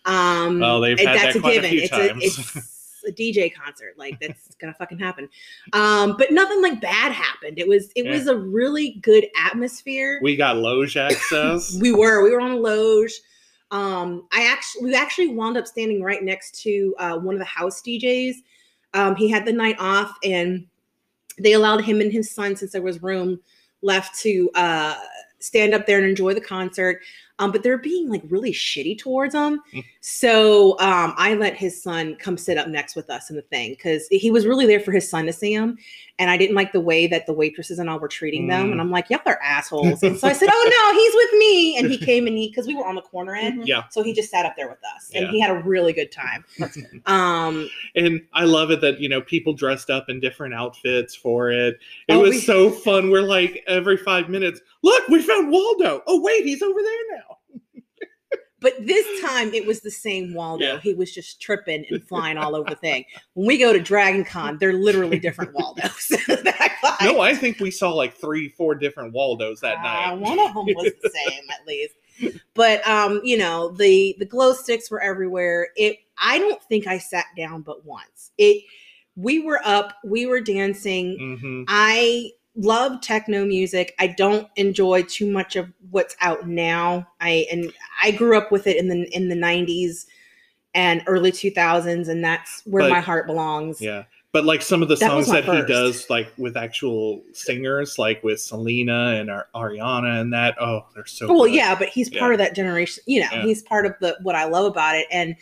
Um, well, they've had that's that a quite given. A few it's, times. A, it's a D J concert, like that's gonna fucking happen. Um, but nothing like bad happened. It was it yeah. was a really good atmosphere. We got loge access. we were we were on a loge. Um, I actually we actually wound up standing right next to uh, one of the house D Js. Um, he had the night off and they allowed him and his son, since there was room left, to uh, stand up there and enjoy the concert. Um, but they're being like really shitty towards him. So um, I let his son come sit up next with us in the thing because he was really there for his son to see him. And I didn't like the way that the waitresses and all were treating mm. them. And I'm like, y'all are assholes. And so I said, oh no, he's with me. And he came and he, because we were on the corner end. Yeah. So he just sat up there with us and yeah. he had a really good time. Um, and I love it that, you know, people dressed up in different outfits for it. It oh, was we, so fun. We're like every five minutes, look, we found Waldo. Oh wait, he's over there now. But this time it was the same Waldo. Yeah. He was just tripping and flying all over the thing. When we go to Dragon Con, they're literally different Waldos. I no, I think we saw like three, four different Waldos that uh, night. One of them was the same, at least. But um, you know, the the glow sticks were everywhere. It. I don't think I sat down but once. It. We were up. We were dancing. Mm-hmm. I. Love techno music. I don't enjoy too much of what's out now. I and I grew up with it in the in the nineties and early two thousands, and that's where but, my heart belongs. Yeah, but like some of the that songs that first. he does, like with actual singers, like with Selena and Ar- Ariana, and that. Oh, they're so. Well, good. yeah, but he's yeah. part of that generation. You know, yeah. he's part of the what I love about it, and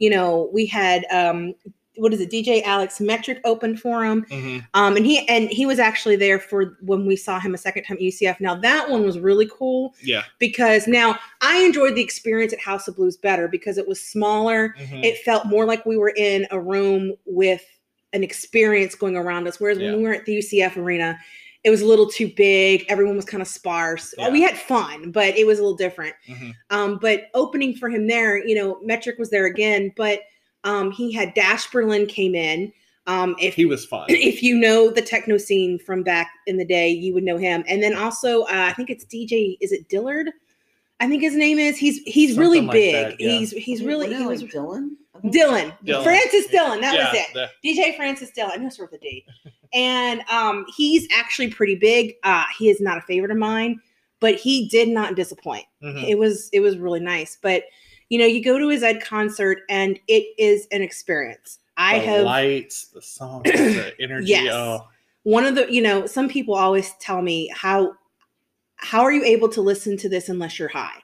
you know, we had um what is it? D J Alex Metric opened for him. Mm-hmm. Um, and he, and he was actually there for when we saw him a second time at U C F. Now that one was really cool. Yeah. Because now I enjoyed the experience at House of Blues better because it was smaller. Mm-hmm. It felt more like we were in a room with an experience going around us. Whereas yeah. when we were at the U C F arena, it was a little too big. Everyone was kind of sparse. Yeah. We had fun, but it was a little different. Mm-hmm. Um, but opening for him there, you know, Metric was there again, but um, he had Dash Berlin came in. Um, if he was fun. If you know the techno scene from back in the day, you would know him. And then also, uh, I think it's D J, is it Dillard? I think his name is. He's he's Something really like big. That, yeah. He's he's really he was Dylan. Dylan. Dylan. Francis Dylan. That yeah, was it. The... D J Francis Dylan. I know it's worth a D. And um, he's actually pretty big. Uh, he is not a favorite of mine, but he did not disappoint. Mm-hmm. It was it was really nice. But you know, you go to his Ed concert and it is an experience. I the have lights, the songs, the energy. Yes. Oh. One of the you know, some people always tell me how How are you able to listen to this unless you're high?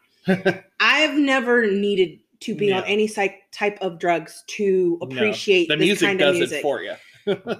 I've never needed to be no. on any psych- type of drugs to appreciate no. the this music kind does of music. It for you.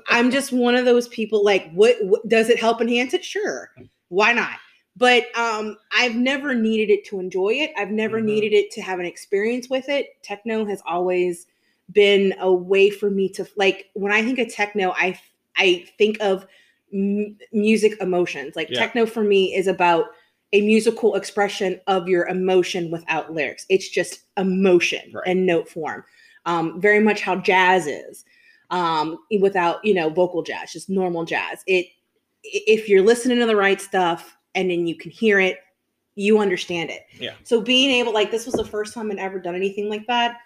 I'm just one of those people. Like, what, what does it help enhance it? Sure, why not? But um, I've never needed it to enjoy it. I've never mm-hmm. needed it to have an experience with it. Techno has always been a way for me to like. When I think of techno, I I think of music emotions. Like yeah. techno for me is about a musical expression of your emotion without lyrics. It's just emotion right. and note form. Um, very much how jazz is um, without, you know, vocal jazz, just normal jazz. It, if you're listening to the right stuff and then you can hear it, you understand it. Yeah. So being able, like this was the first time I'd ever done anything like that.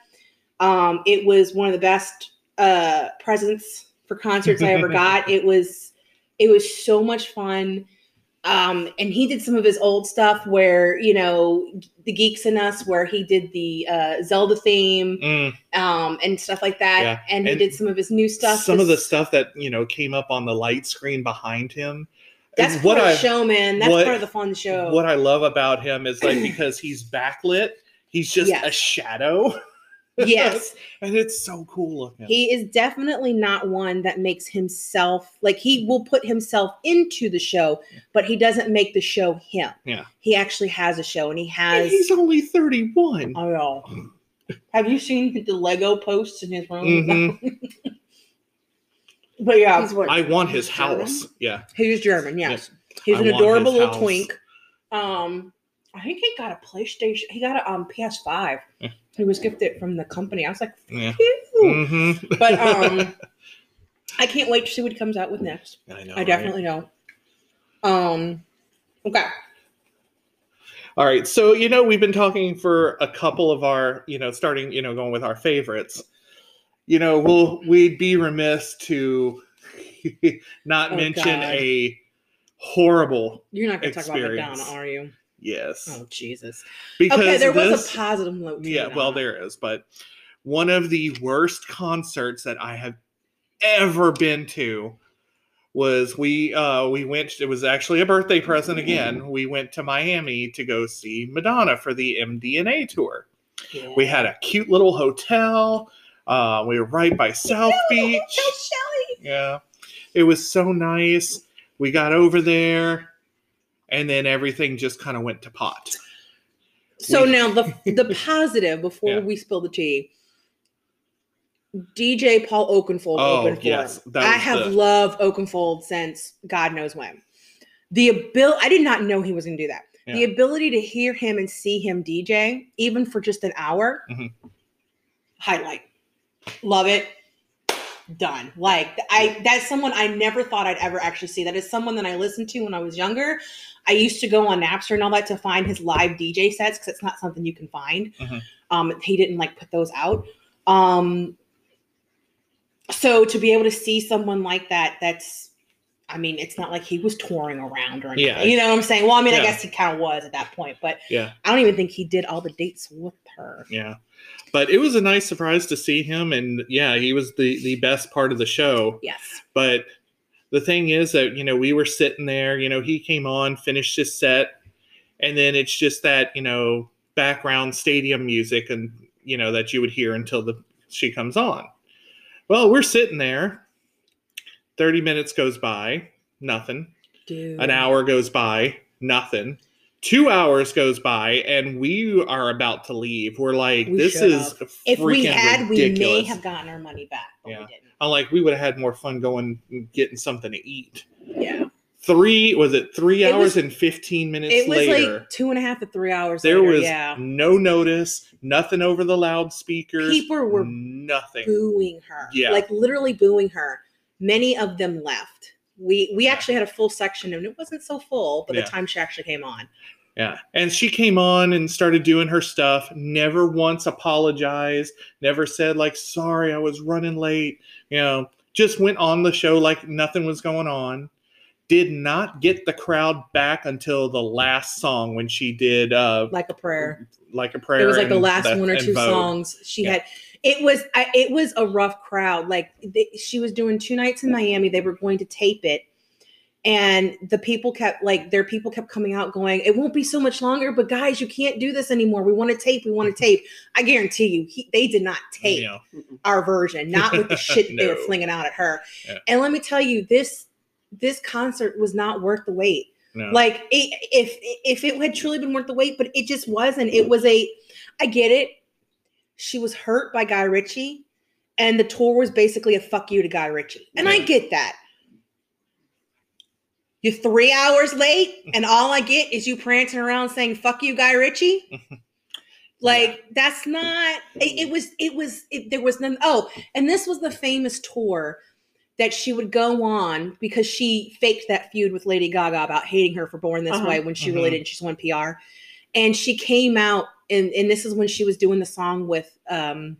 Um, it was one of the best uh, presents for concerts I ever got. It was, It was so much fun. Um, and he did some of his old stuff where, you know, the Geeks in Us, where he did the uh, Zelda theme mm. um, and stuff like that. Yeah. And he and did some of his new stuff. Some this, of the stuff that, you know, came up on the light screen behind him. That's part what of the show, man. That's what, part of the fun show. What I love about him is like because he's backlit, he's just yes. a shadow. Yes. And it's so cool looking. He is definitely not one that makes himself, like he will put himself into the show, but he doesn't make the show him. Yeah. He actually has a show and he has. And he's only thirty-one. I know. Have you seen the Lego posts in his room? Mm-hmm. But yeah. He's what, I want his house. German? Yeah. He's German, yes. yes. He's I an adorable little house. Twink. Um, I think he got a PlayStation. He got a um, P S five. Yeah. He was gifted from the company. I was like, yeah. mm-hmm. But um, I can't wait to see what he comes out with next. I know. I definitely right? know. Um, okay. All right. So, you know, we've been talking for a couple of our, you know, starting, you know, going with our favorites. You know, we'll, we'd be remiss to not oh, mention God. a horrible You're not going to talk about McDonald's, are you? Yes. Oh, Jesus. Because okay, there this, was a positive note. Yeah, well, there is. But one of the worst concerts that I have ever been to was we uh, we went, it was actually a birthday present again. We went to Miami to go see Madonna for the M D N A tour. Yeah. We had a cute little hotel. Uh, we were right by South Beach. Hotel, yeah. It was so nice. We got over there. And then everything just kind of went to pot. So we- now the the positive before yeah. we spill the tea, D J Paul Oakenfold. Oh, Oakenfold. Yes. I have the- loved Oakenfold since God knows when. The abil- I did not know he was going to do that. Yeah. The ability to hear him and see him D J, even for just an hour, mm-hmm. highlight. Love it. Done. Like I, that's someone I never thought I'd ever actually see. That is someone that I listened to when I was younger. I used to go on Napster and all that to find his live D J sets because it's not something you can find. Mm-hmm. Um, he didn't like put those out. Um, so to be able to see someone like that, that's, I mean, it's not like he was touring around or anything. Yeah. You know what I'm saying? Well, I mean, yeah. I guess he kind of was at that point, but yeah. I don't even think he did all the dates with her. Yeah. But it was a nice surprise to see him. And yeah, he was the, the best part of the show. Yes. But the thing is that, you know, we were sitting there, you know, he came on, finished his set. And then it's just that, you know, background stadium music and, you know, that you would hear until the she comes on. Well, we're sitting there. thirty minutes goes by. Nothing. Dude. An hour goes by. Nothing. Two hours goes by, and we are about to leave. We're like, we this is freaking ridiculous. If we had, ridiculous. we may have gotten our money back, but yeah. we didn't. I'm like, we would have had more fun going and getting something to eat. Yeah. Three, was it three it hours was, and fifteen minutes later? It was later, like two and a half to three hours there later, was yeah. no notice, nothing over the loudspeakers. People were nothing. booing her. Yeah. Like, literally booing her. Many of them left. We we actually had a full section, and it wasn't so full by the yeah. time she actually came on. Yeah. And she came on and started doing her stuff, never once apologized, never said, like, sorry, I was running late. You know, just went on the show like nothing was going on. Did not get the crowd back until the last song when she did... Uh, like a Prayer. Like a Prayer. It was like the last the, one or two Vogue. songs she yeah. had... It was it was a rough crowd. Like they, she was doing two nights in Miami. They were going to tape it, and the people kept like their people kept coming out going, "It won't be so much longer, but guys, you can't do this anymore. We want to tape. We want to tape." I guarantee you, he, they did not tape yeah. our version, not with the shit that no. they were flinging out at her. Yeah. And let me tell you, this this concert was not worth the wait. No. Like it, if if it had truly been worth the wait, but it just wasn't. It was a, I get it. She was hurt by Guy Ritchie, and the tour was basically a fuck you to Guy Ritchie. And yeah. I get that. You're three hours late, and all I get is you prancing around saying, fuck you, Guy Ritchie. Like, yeah. that's not, it, it was, it was, it, there was none. Oh, and this was the famous tour that she would go on because she faked that feud with Lady Gaga about hating her for Born This uh-huh. Way when she uh-huh. really didn't. She just won P R. And she came out. And, and this is when she was doing the song with um,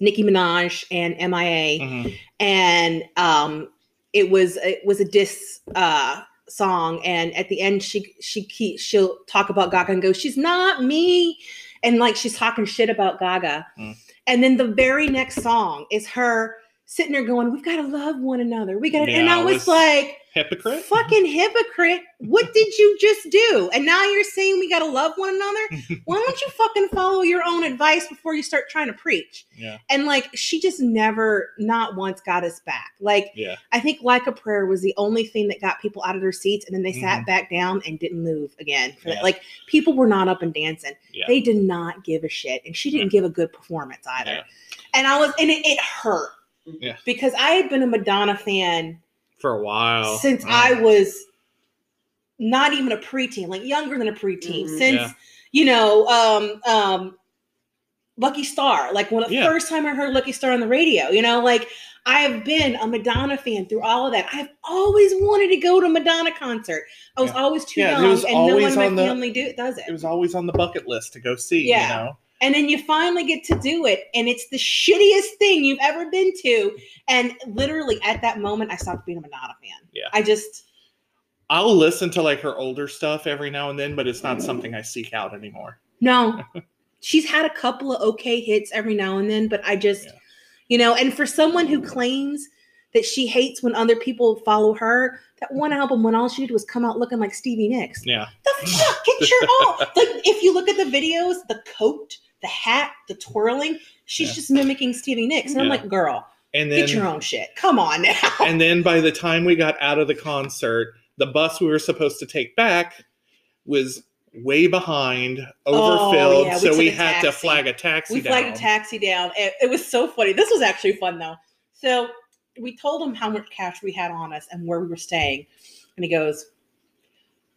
Nicki Minaj and M I A, mm-hmm. and um, it was it was a diss uh, song. And at the end, she she keep, she'll talk about Gaga and go, "She's not me," and like she's talking shit about Gaga. Mm. And then the very next song is her sitting there going, "We've got to love one another. We got," yeah, and I was, was like, "Hypocrite, fucking hypocrite! What did you just do? And now you're saying we got to love one another? Why don't you fucking follow your own advice before you start trying to preach?" Yeah. And like, she just never, not once, got us back. Like, yeah. I think Like a Prayer was the only thing that got people out of their seats, and then they mm-hmm. sat back down and didn't move again. Yeah. Like, people were not up and dancing. Yeah. They did not give a shit, and she didn't yeah. give a good performance either. Yeah. And I was, and it, it hurt. Yeah. Because I had been a Madonna fan for a while since oh. I was not even a preteen, like younger than a preteen. Mm-hmm. Since yeah. you know, um, um, Lucky Star, like when the yeah. first time I heard Lucky Star on the radio, you know, like I have been a Madonna fan through all of that. I've always wanted to go to a Madonna concert. I was yeah. always too yeah, young, and no one in my family do, does it. It was always on the bucket list to go see. Yeah. You know. And then you finally get to do it, and it's the shittiest thing you've ever been to. And literally at that moment, I stopped being a Madonna fan. Yeah. I just... I'll listen to like her older stuff every now and then, but it's not something I seek out anymore. No. She's had a couple of okay hits every now and then, but I just... Yeah. You know, and for someone who claims that she hates when other people follow her... That one album, when all she did was come out looking like Stevie Nicks. Yeah. The fuck? Get your own. Like, if you look at the videos, the coat, the hat, the twirling, she's yeah. just mimicking Stevie Nicks. And yeah. I'm like, girl, and then, get your own shit. Come on now. And then by the time we got out of the concert, the bus we were supposed to take back was way behind, overfilled. Oh, yeah. we so we had taxi. to flag a taxi we down. We flagged a taxi down. It, it was so funny. This was actually fun, though. So... we told him how much cash we had on us and where we were staying. And he goes,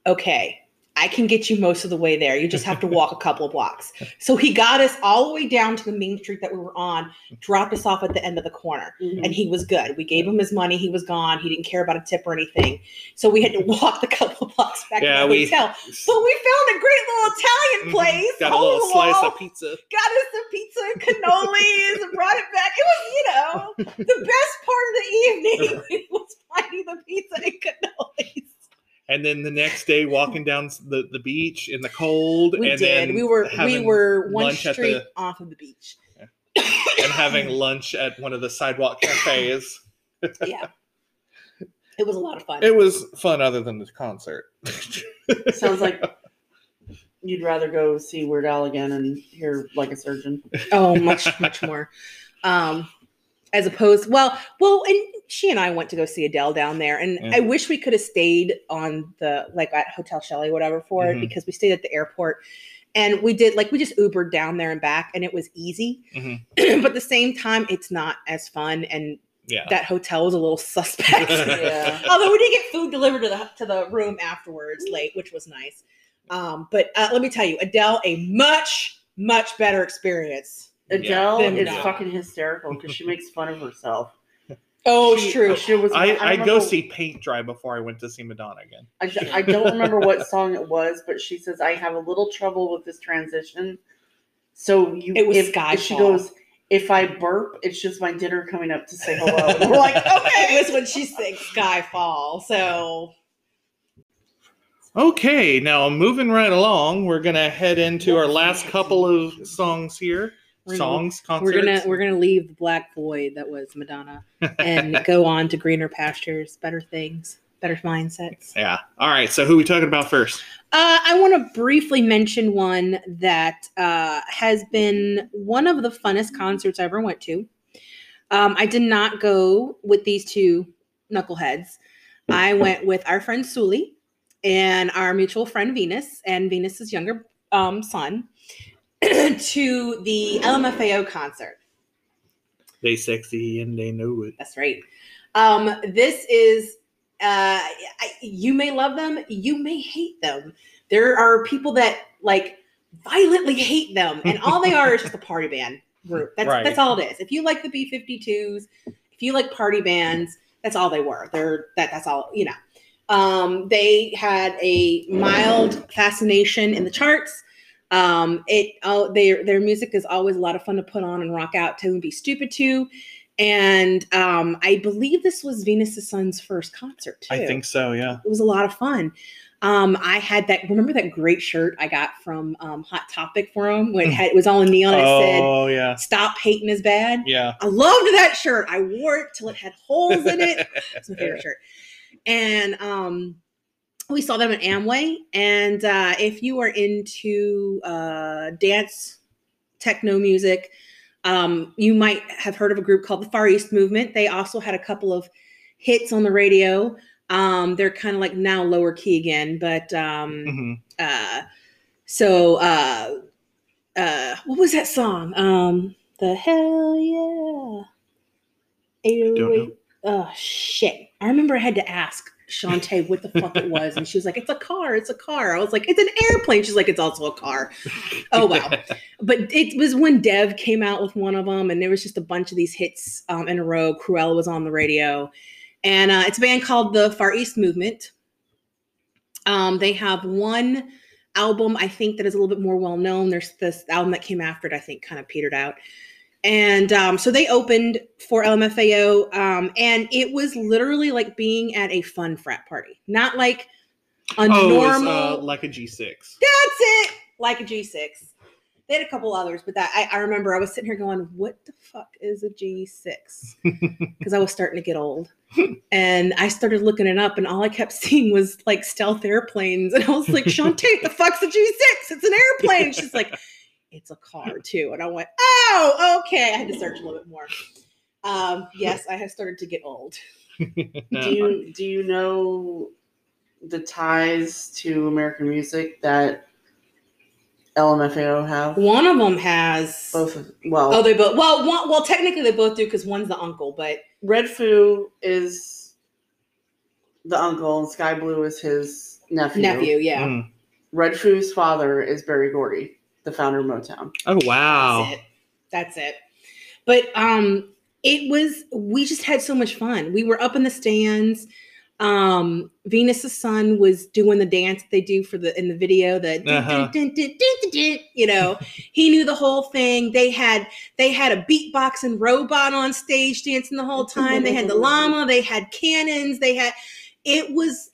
okay, I can get you most of the way there. You just have to walk a couple of blocks. So he got us all the way down to the main street that we were on, dropped us off at the end of the corner. Mm-hmm. And he was good. We gave him his money. He was gone. He didn't care about a tip or anything. So we had to walk the couple of blocks back yeah, to the we, hotel. But we found a great little Italian place. Got a little wall, slice of pizza. Got us some pizza and cannolis and brought it back. It was, you know, the best part of the evening was finding the pizza and cannolis. And then the next day, walking down the, the beach in the cold. We and did. Then we were we were one street the, off of the beach. Yeah. And having lunch at one of the sidewalk cafes. Yeah. It was a lot of fun. It was fun other than the concert. Sounds like you'd rather go see Weird Al again and hear Like a Surgeon. Oh, much, much more. Um, As opposed, well, well, and she and I went to go see Adele down there, and yeah. I wish we could have stayed on the, like, at Hotel Shelley, whatever, for mm-hmm. it, because we stayed at the airport, and we did, like, we just Ubered down there and back, and it was easy, mm-hmm. but at the same time, it's not as fun, and yeah. that hotel was a little suspect, yeah. although we did get food delivered to the to the room afterwards, late, which was nice, um, but uh, let me tell you, Adele, a much, much better experience. Adele yeah. is yeah. fucking hysterical because she makes fun of herself. Oh, she, true. She was, I, I I'd go see Paint Dry before I went to see Madonna again. I, I don't remember what song it was, but she says, I have a little trouble with this transition. So you, it was if, Skyfall. If she goes, if I burp, it's just my dinner coming up to say hello. And we're like, okay. It was when she sings Skyfall. So. Okay. Now, moving right along, we're going to head into our last couple of songs here. Songs, concerts. We're gonna we're gonna leave the black void that was Madonna and go on to greener pastures, better things, better mindsets. Yeah. All right. So who are we talking about first? Uh, I want to briefly mention one that uh, has been one of the funnest concerts I ever went to. Um, I did not go with these two knuckleheads. I went with our friend Suli and our mutual friend Venus and Venus's younger um, son. To the L M F A O concert. They sexy and they know it. That's right. Um, this is, uh, I, you may love them, you may hate them. There are people that like violently hate them, and all they are is just a party band group. That's right. That's all it is. If you like the B fifty-twos, if you like party bands, that's all they were. They're that. That's all you know. Um, they had a mild fascination in the charts. Um, it, uh, their, their music is always a lot of fun to put on and rock out to and be stupid to. And, um, I believe this was Venus's son's first concert too. I think so. Yeah. It was a lot of fun. Um, I had that, remember that great shirt I got from, um, Hot Topic for him when it, had, it was all in neon. And oh, it said, oh yeah. Stop hating is bad. Yeah. I loved that shirt. I wore it till it had holes in it. It's my favorite shirt. And, um, we saw them at Amway, and uh, if you are into uh, dance, techno music, um, you might have heard of a group called the Far East Movement. They also had a couple of hits on the radio. Um, they're kind of like now lower key again, but um, mm-hmm. uh, so uh, uh, what was that song? Um, the hell yeah! I don't know. Oh shit! I remember I had to ask Shantae what the fuck it was, and she was like, it's a car, it's a car. I was like, it's an airplane. She's like, it's also a car. Oh wow. But it was when Dev came out with one of them, and there was just a bunch of these hits um in a row. Cruella was on the radio, and uh it's a band called the Far East Movement. Um they have one album I think that is a little bit more well known. There's this album that came after it I think kind of petered out. And um, so they opened for L M F A O, um, and it was literally like being at a fun frat party, not like a oh, normal, it was, uh, like a G six. That's it, like a G six. They had a couple others, but that I, I remember I was sitting here going, "What the fuck is a G six?" Because I was starting to get old, and I started looking it up, and all I kept seeing was like stealth airplanes, and I was like, "Shantae, the fuck's a G six? It's an airplane." She's like, it's a car too. And I went, oh, okay. I had to search a little bit more. Um, yes, I have started to get old. do you do you know the ties to American music that L M F A O have? One of them has both of, well Oh they both well one, well technically they both do because one's the uncle, but Redfoo is the uncle and Sky Blue is his nephew. Nephew, yeah. Mm. Redfoo's father is Berry Gordy, the founder of Motown. Oh wow. That's it. That's it. But um it was we just had so much fun. We were up in the stands. Um Venus's son was doing the dance that they do for the in the video, the uh-huh. dun, dun, dun, dun, dun, dun, dun, you know, he knew the whole thing. They had they had a beatboxing robot on stage dancing the whole time. They had the llama, they had cannons, they had it was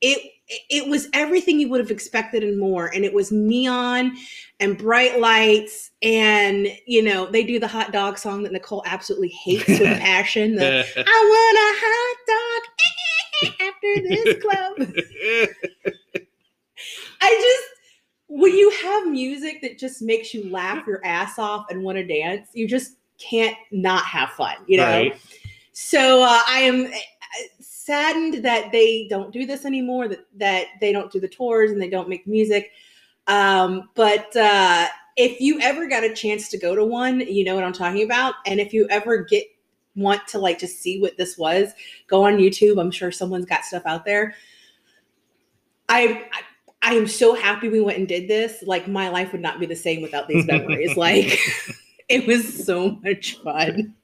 it It was everything you would have expected and more. And it was neon and bright lights. And, you know, they do the hot dog song that Nicole absolutely hates with passion. The, I want a hot dog after this club. I just, when you have music that just makes you laugh your ass off and want to dance, you just can't not have fun, you know? Right. So uh, I am saddened that they don't do this anymore, that, that they don't do the tours and they don't make music. Um, but uh, if you ever got a chance to go to one, you know what I'm talking about. And if you ever get want to like just see what this was, go on YouTube. I'm sure someone's got stuff out there. I, I I am so happy we went and did this. Like, my life would not be the same without these memories. Like, it was so much fun.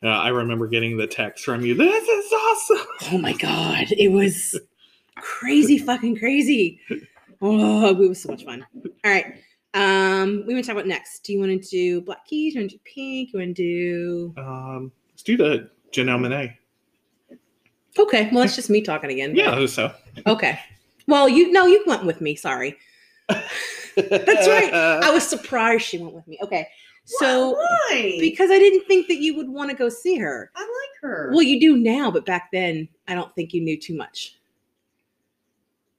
Uh, I remember getting the text from you. This is awesome. Oh my God. It was crazy, fucking crazy. Oh, it was so much fun. All right. Um, we want to talk about next. Do you want to do Black Keys? Do you want to do Pink? You want to do... Um, let's do the Janelle Monáe. Okay, well, it's just me talking again. Yeah, so. Okay. Well, you no, you went with me. Sorry. That's right. I was surprised she went with me. Okay. So, why? Because I didn't think that you would want to go see her. I like her. Well, you do now, but back then, I don't think you knew too much.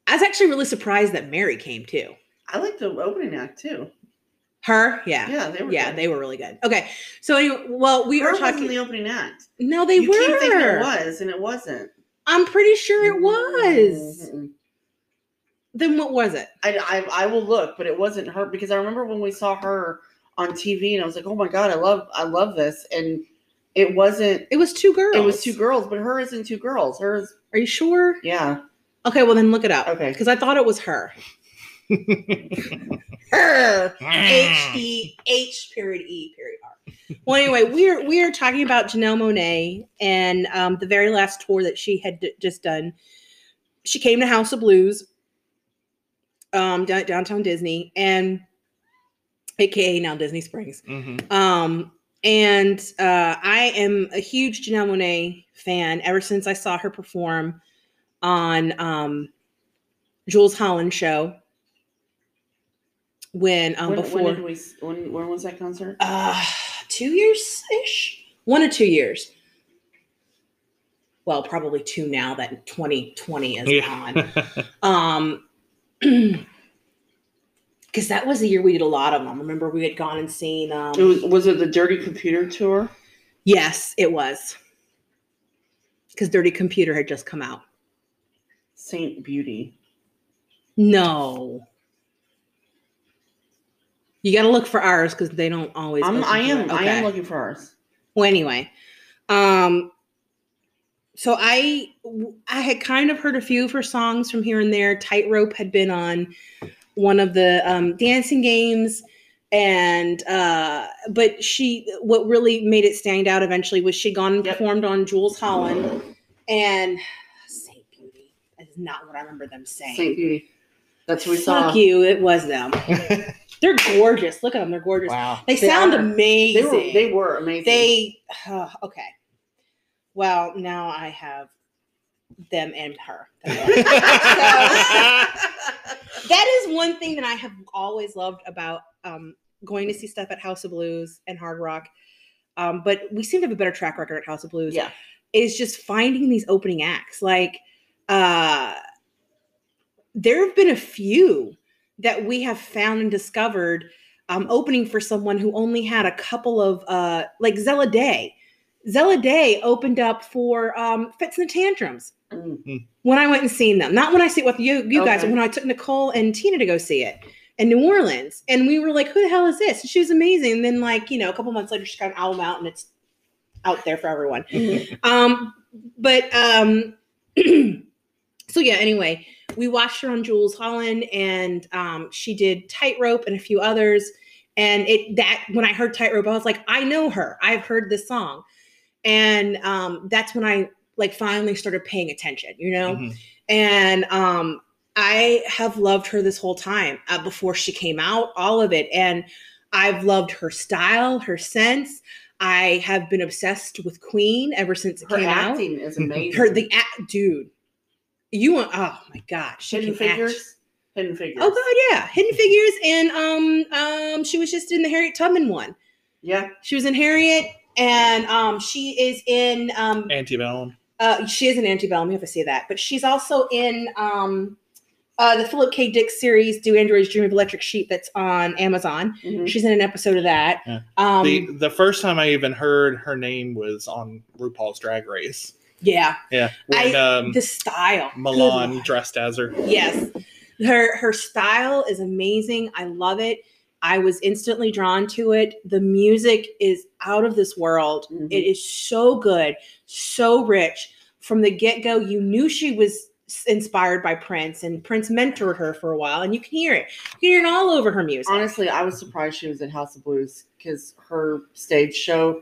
I was actually really surprised that Mary came, too. I liked the opening act, too. Her? Yeah. Yeah, they were Yeah, good. they were really good. Okay. So, anyway, well, we Her were talking. Wasn't the opening act. No, they you were. You keep thinking it was, and it wasn't. I'm pretty sure it was. Mm-hmm. Then what was it? I, I I will look, but it wasn't her, because I remember when we saw her on T V, and I was like, oh, my God, I love I love this. And it wasn't. It was two girls. It was two girls, but her isn't two girls. Hers. Are you sure? Yeah. Okay, well, then look it up. Okay. Because I thought it was her. Her H E H period E period R. Well, anyway, we are we are talking about Janelle Monáe and um, the very last tour that she had d- just done. She came to House of Blues, um, down, downtown Disney, and A K A now Disney Springs. Mm-hmm. Um, and uh, I am a huge Janelle Monáe fan ever since I saw her perform on um, Jools Holland show. When um when, before when, did we, when when was that concert? Uh two years ish, one or two years. Well, probably two now that twenty twenty is yeah. on. Um, because that was the year we did a lot of them. Remember, we had gone and seen. Um, it was, was it the Dirty Computer tour? Yes, it was. Because Dirty Computer had just come out. Saint Beauty. No. You got to look for ours because they don't always. I'm, I am. Okay. I am looking for ours. Well, anyway, um, so I I had kind of heard a few of her songs from here and there. Tightrope had been on one of the um, dancing games, and uh, but she what really made it stand out eventually was she gone and yep. performed on Jools Holland, and Saint Beauty. That is not what I remember them saying. Saint Beauty. That's what we Fuck saw. Fuck you! It was them. They're gorgeous. Look at them. They're gorgeous. Wow. They, they sound are. amazing. They were, they were amazing. They, uh, okay. Well, now I have them and her. So, that is one thing that I have always loved about um, going to see stuff at House of Blues and Hard Rock. Um, but we seem to have a better track record at House of Blues. Yeah. Is just finding these opening acts. Like, uh, there have been a few that we have found and discovered um, opening for someone who only had a couple of, uh, like Zella Day. Zella Day opened up for um, Fits and the Tantrums mm-hmm. when I went and seen them. Not when I see it with you, you okay. guys, but when I took Nicole and Tina to go see it in New Orleans. And we were like, who the hell is this? And she was amazing. And then like, you know, a couple months later, she got an album out and it's out there for everyone. Mm-hmm. Um, but um, so yeah, anyway. We watched her on Jools Holland, and um, she did Tightrope and a few others. And it that when I heard Tightrope, I was like, I know her. I've heard this song, and um, that's when I like finally started paying attention, you know. Mm-hmm. And um, I have loved her this whole time uh, before she came out, all of it. And I've loved her style, her sense. I have been obsessed with Queen ever since it her came out. Her acting is amazing. Her the dude. You want? Oh my God! She Hidden Figures. Act. Hidden Figures. Oh God, yeah, Hidden Figures, and um, um, she was just in the Harriet Tubman one. Yeah, she was in Harriet, and um, she is in um, Antebellum. Uh, she is in Antebellum. You have to say that, but she's also in um, uh, the Philip K. Dick series, Do Androids Dream of Electric Sheep, that's on Amazon. Mm-hmm. She's in an episode of that. Yeah. Um, the, the first time I even heard her name was on RuPaul's Drag Race. Yeah. Yeah. When, I, um, the style. Milan dressed as her. Yes. Her her style is amazing. I love it. I was instantly drawn to it. The music is out of this world. Mm-hmm. It is so good, so rich. From the get-go, you knew she was inspired by Prince, and Prince mentored her for a while, and you can hear it. You can hear it all over her music. Honestly, I was surprised she was at House of Blues, because her stage show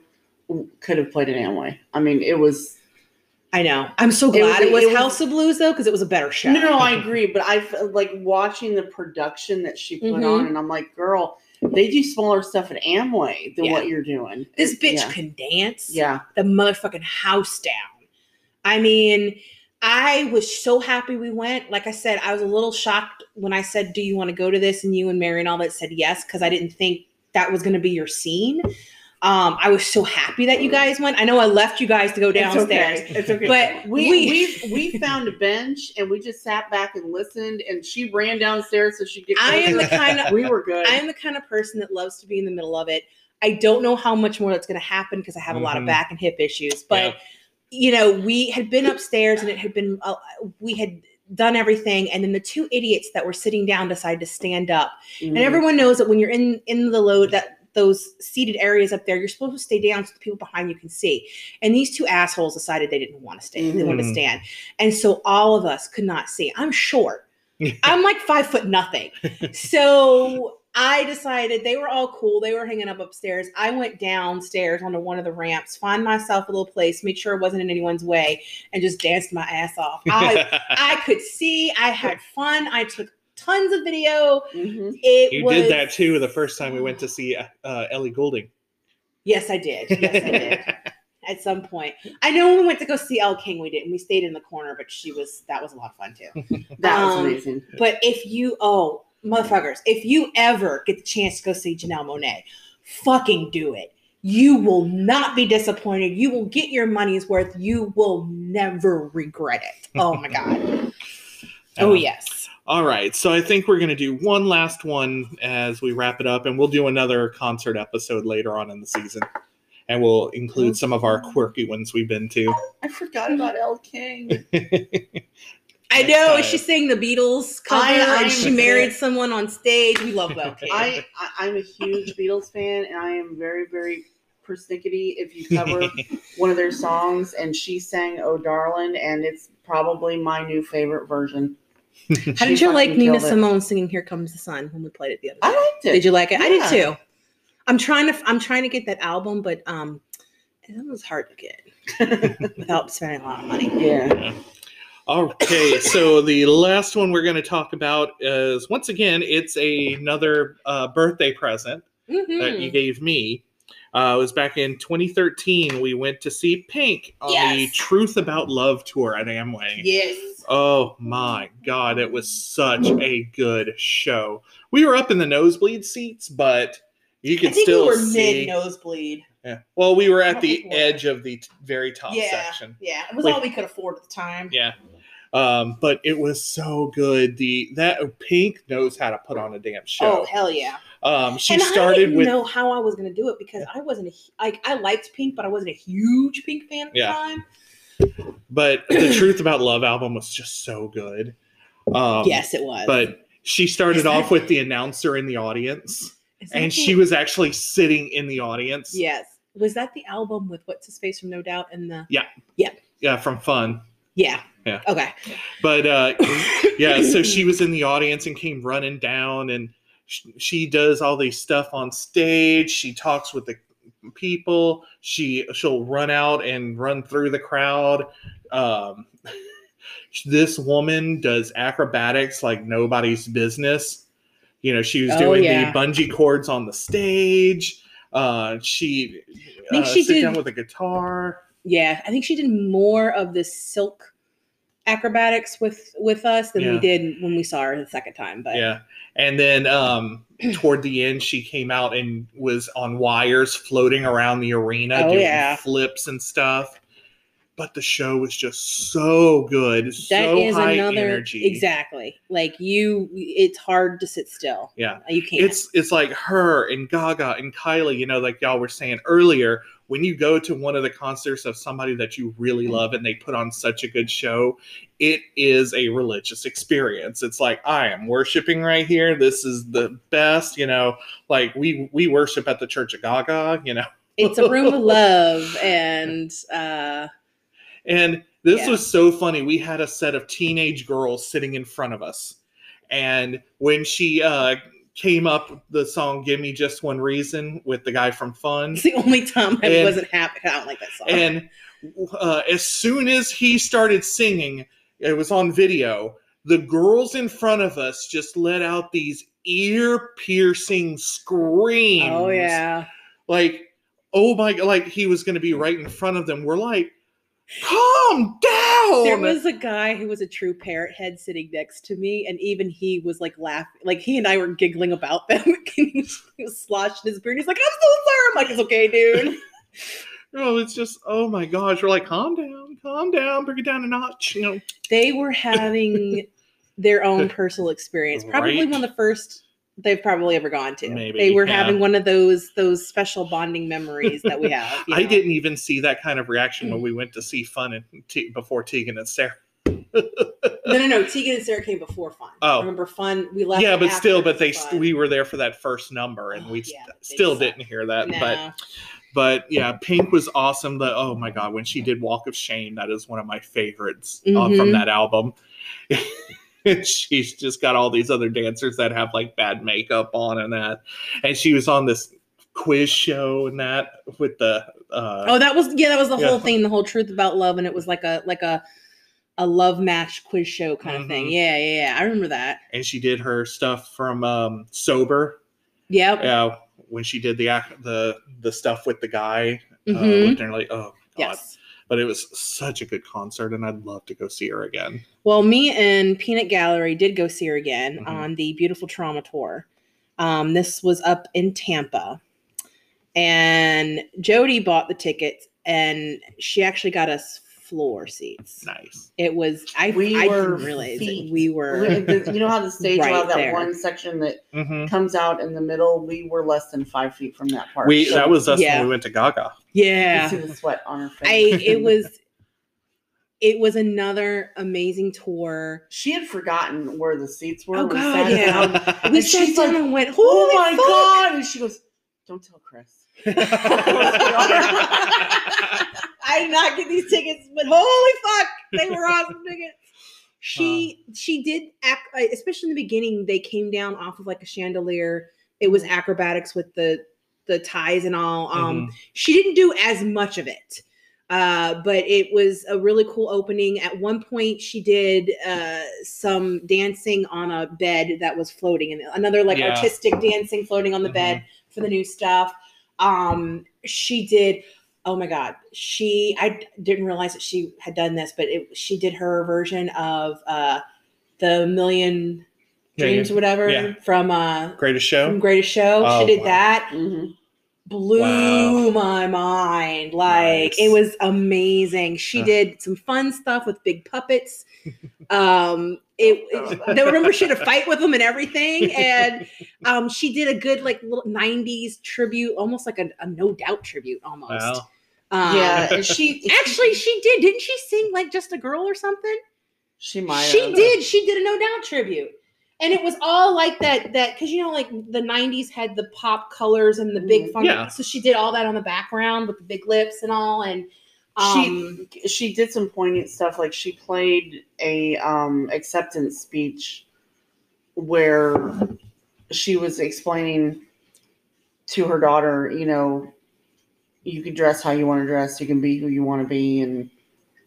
could have played at Amway. I mean, it was... I know. I'm so glad it was, it was, it was House of Blues, though, because it was a better show. No, no, I agree. But I like watching the production that she put mm-hmm. on, and I'm like, girl, they do smaller stuff at Amway than yeah. what you're doing. This bitch yeah. can dance yeah. the motherfucking house down. I mean, I was so happy we went. Like I said, I was a little shocked when I said, do you want to go to this? And you and Mary and all that said yes, because I didn't think that was going to be your scene. Um, I was so happy that you guys went. I know I left you guys to go downstairs. It's okay. It's okay. But we we we, we found a bench and we just sat back and listened, and she ran downstairs so she could get I am the kind of we were good. I am the kind of person that loves to be in the middle of it. I don't know how much more that's gonna happen because I have mm-hmm. a lot of back and hip issues. But yeah. you know, we had been upstairs and it had been uh, we had done everything, and then the two idiots that were sitting down decided to stand up. Mm-hmm. And everyone knows that when you're in in the load that those seated areas up there, you're supposed to stay down so the people behind you can see. And these two assholes decided they didn't want to stay. They wanted to stand. And so all of us could not see. I'm short. I'm like five foot nothing. So I decided they were all cool. They were hanging up upstairs. I went downstairs onto one of the ramps, find myself a little place, make sure I wasn't in anyone's way, and just danced my ass off. I, I could see. I had fun. I took tons of video. Mm-hmm. It you was... did that too the first time we went to see uh, Ellie Goulding. Yes, I did. Yes, I did. At some point, I know when we went to go see Elle King, we didn't. We stayed in the corner, but she was. That was a lot of fun too. That um, was amazing. But if you, oh motherfuckers, if you ever get the chance to go see Janelle Monáe, fucking do it. You will not be disappointed. You will get your money's worth. You will never regret it. Oh my god. Oh um, yes. All right, so I think we're going to do one last one as we wrap it up, and we'll do another concert episode later on in the season, and we'll include some of our quirky ones we've been to. I forgot about Elle King. I know. Uh, she sang the Beatles cover, I, and she married fan. someone on stage. We love Elle King. I, I, I'm a huge Beatles fan, and I am very, very persnickety if you cover one of their songs, and she sang Oh Darlin', and it's probably my new favorite version. How did she you like Nina Simone singing "Here Comes the Sun" when we played it the other day? I liked it. Did you like it? Yeah. I did too. I'm trying to I'm trying to get that album, but um, it was hard to get without spending a lot of money. Yeah. yeah. Okay, so the last one we're going to talk about is once again it's a, another uh, birthday present mm-hmm. that you gave me. Uh, it was back in twenty thirteen. We went to see Pink on yes. the Truth About Love tour at Amway. Yes. Oh my God, it was such a good show. We were up in the nosebleed seats, but you could still we were see. Mid nosebleed. Yeah. Well, we were at the edge of the t- very top yeah, section. Yeah, it was like, all we could afford at the time. Yeah, um, but it was so good. The that Pink knows how to put on a damn show. Oh hell yeah. Um, she and started I didn't with, know how I was going to do it because I wasn't a, like I liked Pink, but I wasn't a huge Pink fan at yeah. the time. But the Truth About Love album was just so good. Um, yes, it was. But she started that, off with the announcer in the audience, and the, she was actually sitting in the audience. Yes. Was that the album with what's his face from No Doubt and the? Yeah. Yeah. Yeah, from Fun. Yeah. Yeah. Okay. But uh, yeah, so she was in the audience and came running down, and she, she does all these stuff on stage. She talks with the people. She she'll run out and run through the crowd. Um, this woman does acrobatics like nobody's business. You know, she was oh, doing yeah. the bungee cords on the stage. Uh, she I think uh, she did down with a guitar. Yeah, I think she did more of the silk acrobatics with with us than yeah. we did when we saw her the second time. But yeah. And then um, toward the end, she came out and was on wires floating around the arena, oh, doing yeah. flips and stuff. but the show was just so good. So high energy. Exactly. Like you, it's hard to sit still. Yeah. You can't. It's, it's like her and Gaga and Kylie, you know, like y'all were saying earlier, when you go to one of the concerts of somebody that you really love and they put on such a good show, it is a religious experience. It's like, I am worshiping right here. This is the best, you know, like we, we worship at the Church of Gaga, you know. It's a room of love. And, uh, and this yeah. was so funny. We had a set of teenage girls sitting in front of us. And when she, uh, came up the song "Give Me Just One Reason" with the guy from Fun. It's the only time I and, wasn't happy. I don't like that song. And uh, as soon as he started singing, it was on video, the girls in front of us just let out these ear-piercing screams. Oh, yeah. Like, oh, my God. Like, he was going to be right in front of them. We're like, calm down. There was a guy who was a true parrot head sitting next to me, and even he was like laughing. Like he and I were giggling about them. He was sloshing his beard. He's like, "I'm so sorry." I'm like, "It's okay, dude." No, it's just, oh my gosh. We're like, calm down, calm down, bring it down a notch. You know, they were having their own personal experience. Probably right? One of the first they've probably ever gone to. Maybe, they were yeah. having one of those those special bonding memories that we have. I know? Didn't even see that kind of reaction when we went to see Fun and Te- before Tegan and Sarah. no, no, no. Tegan and Sarah came before Fun. Oh, remember Fun? We left. Yeah, but still, but they st- we were there for that first number, and oh, we yeah, st- still suck. didn't hear that. Nah. But but yeah, Pink was awesome. The oh my god, when she did Walk of Shame, that is one of my favorites mm-hmm. uh, from that album. She's just got all these other dancers that have like bad makeup on and that. And she was on this quiz show and that with the, uh, oh, that was, yeah, that was the yeah. whole thing. The whole Truth About Love. And it was like a, like a, a love match quiz show kind mm-hmm. of thing. Yeah. Yeah. Yeah. I remember that. And she did her stuff from, um, Sober. Yeah. Uh, when she did the, the, the stuff with the guy, mm-hmm. uh, with their, like, oh, God. Yes. But it was such a good concert, and I'd love to go see her again. Well, me and Peanut Gallery did go see her again mm-hmm. on the Beautiful Trauma Tour. Um, this was up in Tampa. And Jody bought the tickets, and she actually got us floor seats. Nice. It was, I, we I didn't realize it. We were. You know how the stage right will have that there. one section that mm-hmm. comes out in the middle? We were less than five feet from that part. We so, That was us yeah. when we went to Gaga. Yeah. You can see the sweat on her face. I, it was, it was another amazing tour. She had forgotten where the seats were. Oh, God, yeah. We sat down and went, oh, my fuck. God. And she goes, don't tell Chris. I did not get these tickets, but holy fuck, they were awesome tickets. She wow. she did, act, especially in the beginning, they came down off of like a chandelier. It was acrobatics with the the ties and all. Um, mm-hmm. She didn't do as much of it, uh, but it was a really cool opening. At one point, she did uh, some dancing on a bed that was floating, and another like yeah. artistic dancing floating on the mm-hmm. bed for the new stuff. Um, she did. Oh my God. She, I didn't realize that she had done this, but it, she did her version of, uh, the Million Dreams, yeah, yeah. whatever yeah. from, uh, Greatest Show, from Greatest Show. Oh, she did wow. that. Mm-hmm. Blew wow. my mind. Like nice. It was amazing. She uh. did some fun stuff with big puppets. Um, It, it, I remember she had a fight with them and everything, and um, she did a good like little nineties tribute, almost like a, a No Doubt tribute, almost. Wow. Um, yeah, and she actually she did, didn't she sing like Just a Girl or something? She might. She did. Know. She did a No Doubt tribute, and it was all like that. That because you know, like the nineties had the pop colors and the big fun. Yeah. So she did all that on the background with the big lips and all, and. Um, she she did some poignant stuff. Like she played a um, acceptance speech where she was explaining to her daughter, you know, you can dress how you want to dress, you can be who you want to be, and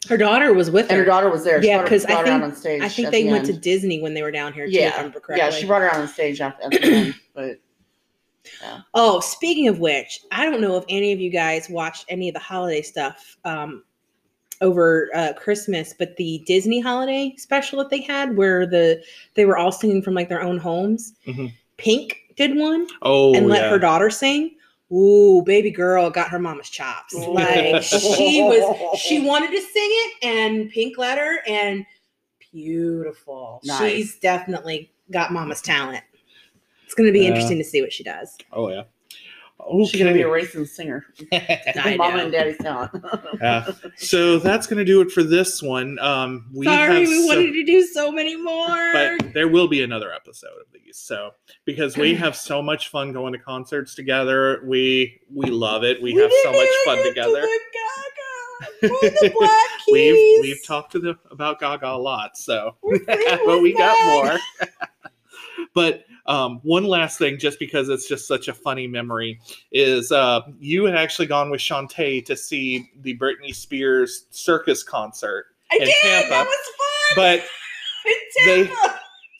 her daughter was with her. And her daughter was there. Yeah, because I think on stage I think they the went end. to Disney when they were down here. Too, yeah, if I remember correctly. Yeah, she brought her out on stage after at the end, but. Yeah. Oh, speaking of which, I don't know if any of you guys watched any of the holiday stuff um, over uh, Christmas, but the Disney holiday special that they had where the they were all singing from like their own homes. Mm-hmm. Pink did one oh, and let yeah. her daughter sing. ooh, baby girl got her mama's chops. Like she was, she wanted to sing it, and Pink let her, and beautiful. Nice. She's definitely got mama's talent. It's going to be uh, interesting to see what she does. Oh yeah. Okay. She's going to be a racing singer. I Mama know. And Daddy's talent. Yeah. So that's going to do it for this one. Um, we Sorry, have we so, wanted to do so many more. But there will be another episode of these. So because we have so much fun going to concerts together. We we love it. We, we have so much fun together. To Gaga. We're the Black Keys. We've, we've talked to them about Gaga a lot. So but we got more. But um, one last thing, just because it's just such a funny memory, is uh, you had actually gone with Shantae to see the Britney Spears circus concert I in did, Tampa. That was fun. But in Tampa. They,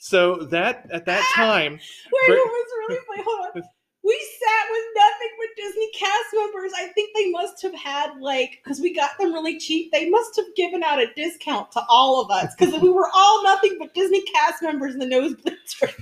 so that at that ah, time, wait, Brit- it was really funny. Hold on. We sat with nothing but Disney cast members. I think they must have had, like, because we got them really cheap, they must have given out a discount to all of us because we were all nothing but Disney cast members in the nosebleeds.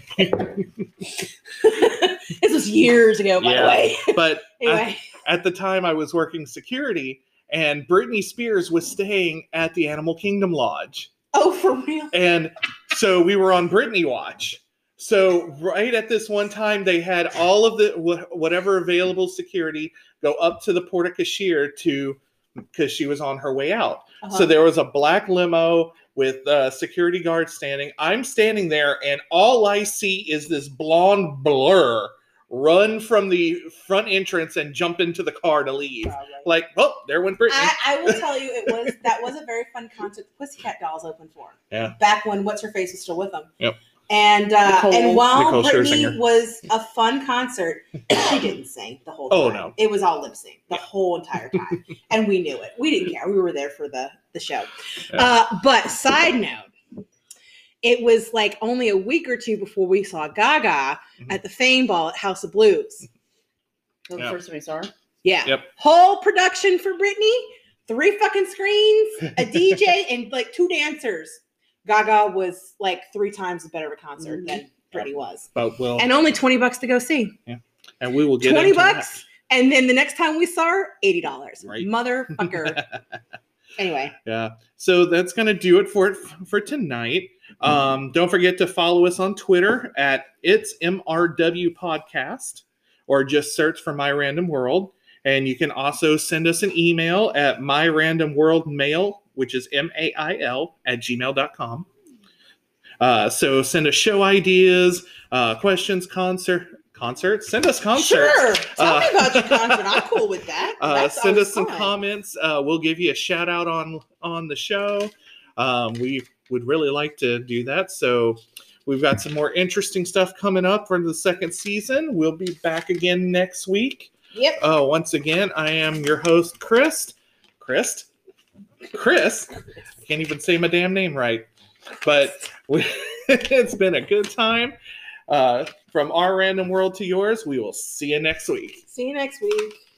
This was years ago, by yeah, the way. But anyway. I, at the time, I was working security, and Britney Spears was staying at the Animal Kingdom Lodge. Oh, for real? And so we were on Britney watch. So right at this one time, they had all of the wh- whatever available security go up to the porta cashier to because she was on her way out. Uh-huh. So there was a black limo with uh, security guards standing. I'm standing there, and all I see is this blonde blur run from the front entrance and jump into the car to leave. Oh, right. Like, oh, there went Britney. I, I will tell you, it was that was a very fun concert. The Pussycat Dolls opened for them. Yeah. Back when What's Her Face was still with them. Yep. And uh, Nicole, and while Nicole Britney was a fun concert, she didn't sing the whole time. Oh, no. It was all lip sync the yeah. whole entire time. And we knew it. We didn't care. We were there for the, the show. Yeah. Uh, but side note, it was like only a week or two before we saw Gaga mm-hmm. at the Fame Ball at House of Blues. That was yeah. the first time we saw her? Yeah. Yep. Whole production for Britney, three fucking screens, a D J, and like two dancers. Gaga was like three times better of a concert than Britney was. But we'll, and only twenty bucks to go see. Yeah. And we will get twenty bucks. That. And then the next time we saw her, eighty dollars. Right. Motherfucker. Anyway. Yeah. So that's going to do it for for tonight. Mm-hmm. Um, don't forget to follow us on Twitter at It's M R W Podcast, or just search for My Random World. And you can also send us an email at myrandomworldmail, which is M A I L at gmail dot com. Uh, so send us show ideas, uh, questions, concert, concerts. Send us concerts. Sure. Tell uh, me about your concert. I'm cool with that. Uh, send us some fun. comments. Uh, we'll give you a shout out on, on the show. Um, we would really like to do that. So we've got some more interesting stuff coming up for the second season. We'll be back again next week. Yep. Uh, once again, I am your host, Chris. Chris. Chris, I can't even say my damn name right, but we, it's been a good time. Uh, from our random world to yours, we will see you next week. See you next week.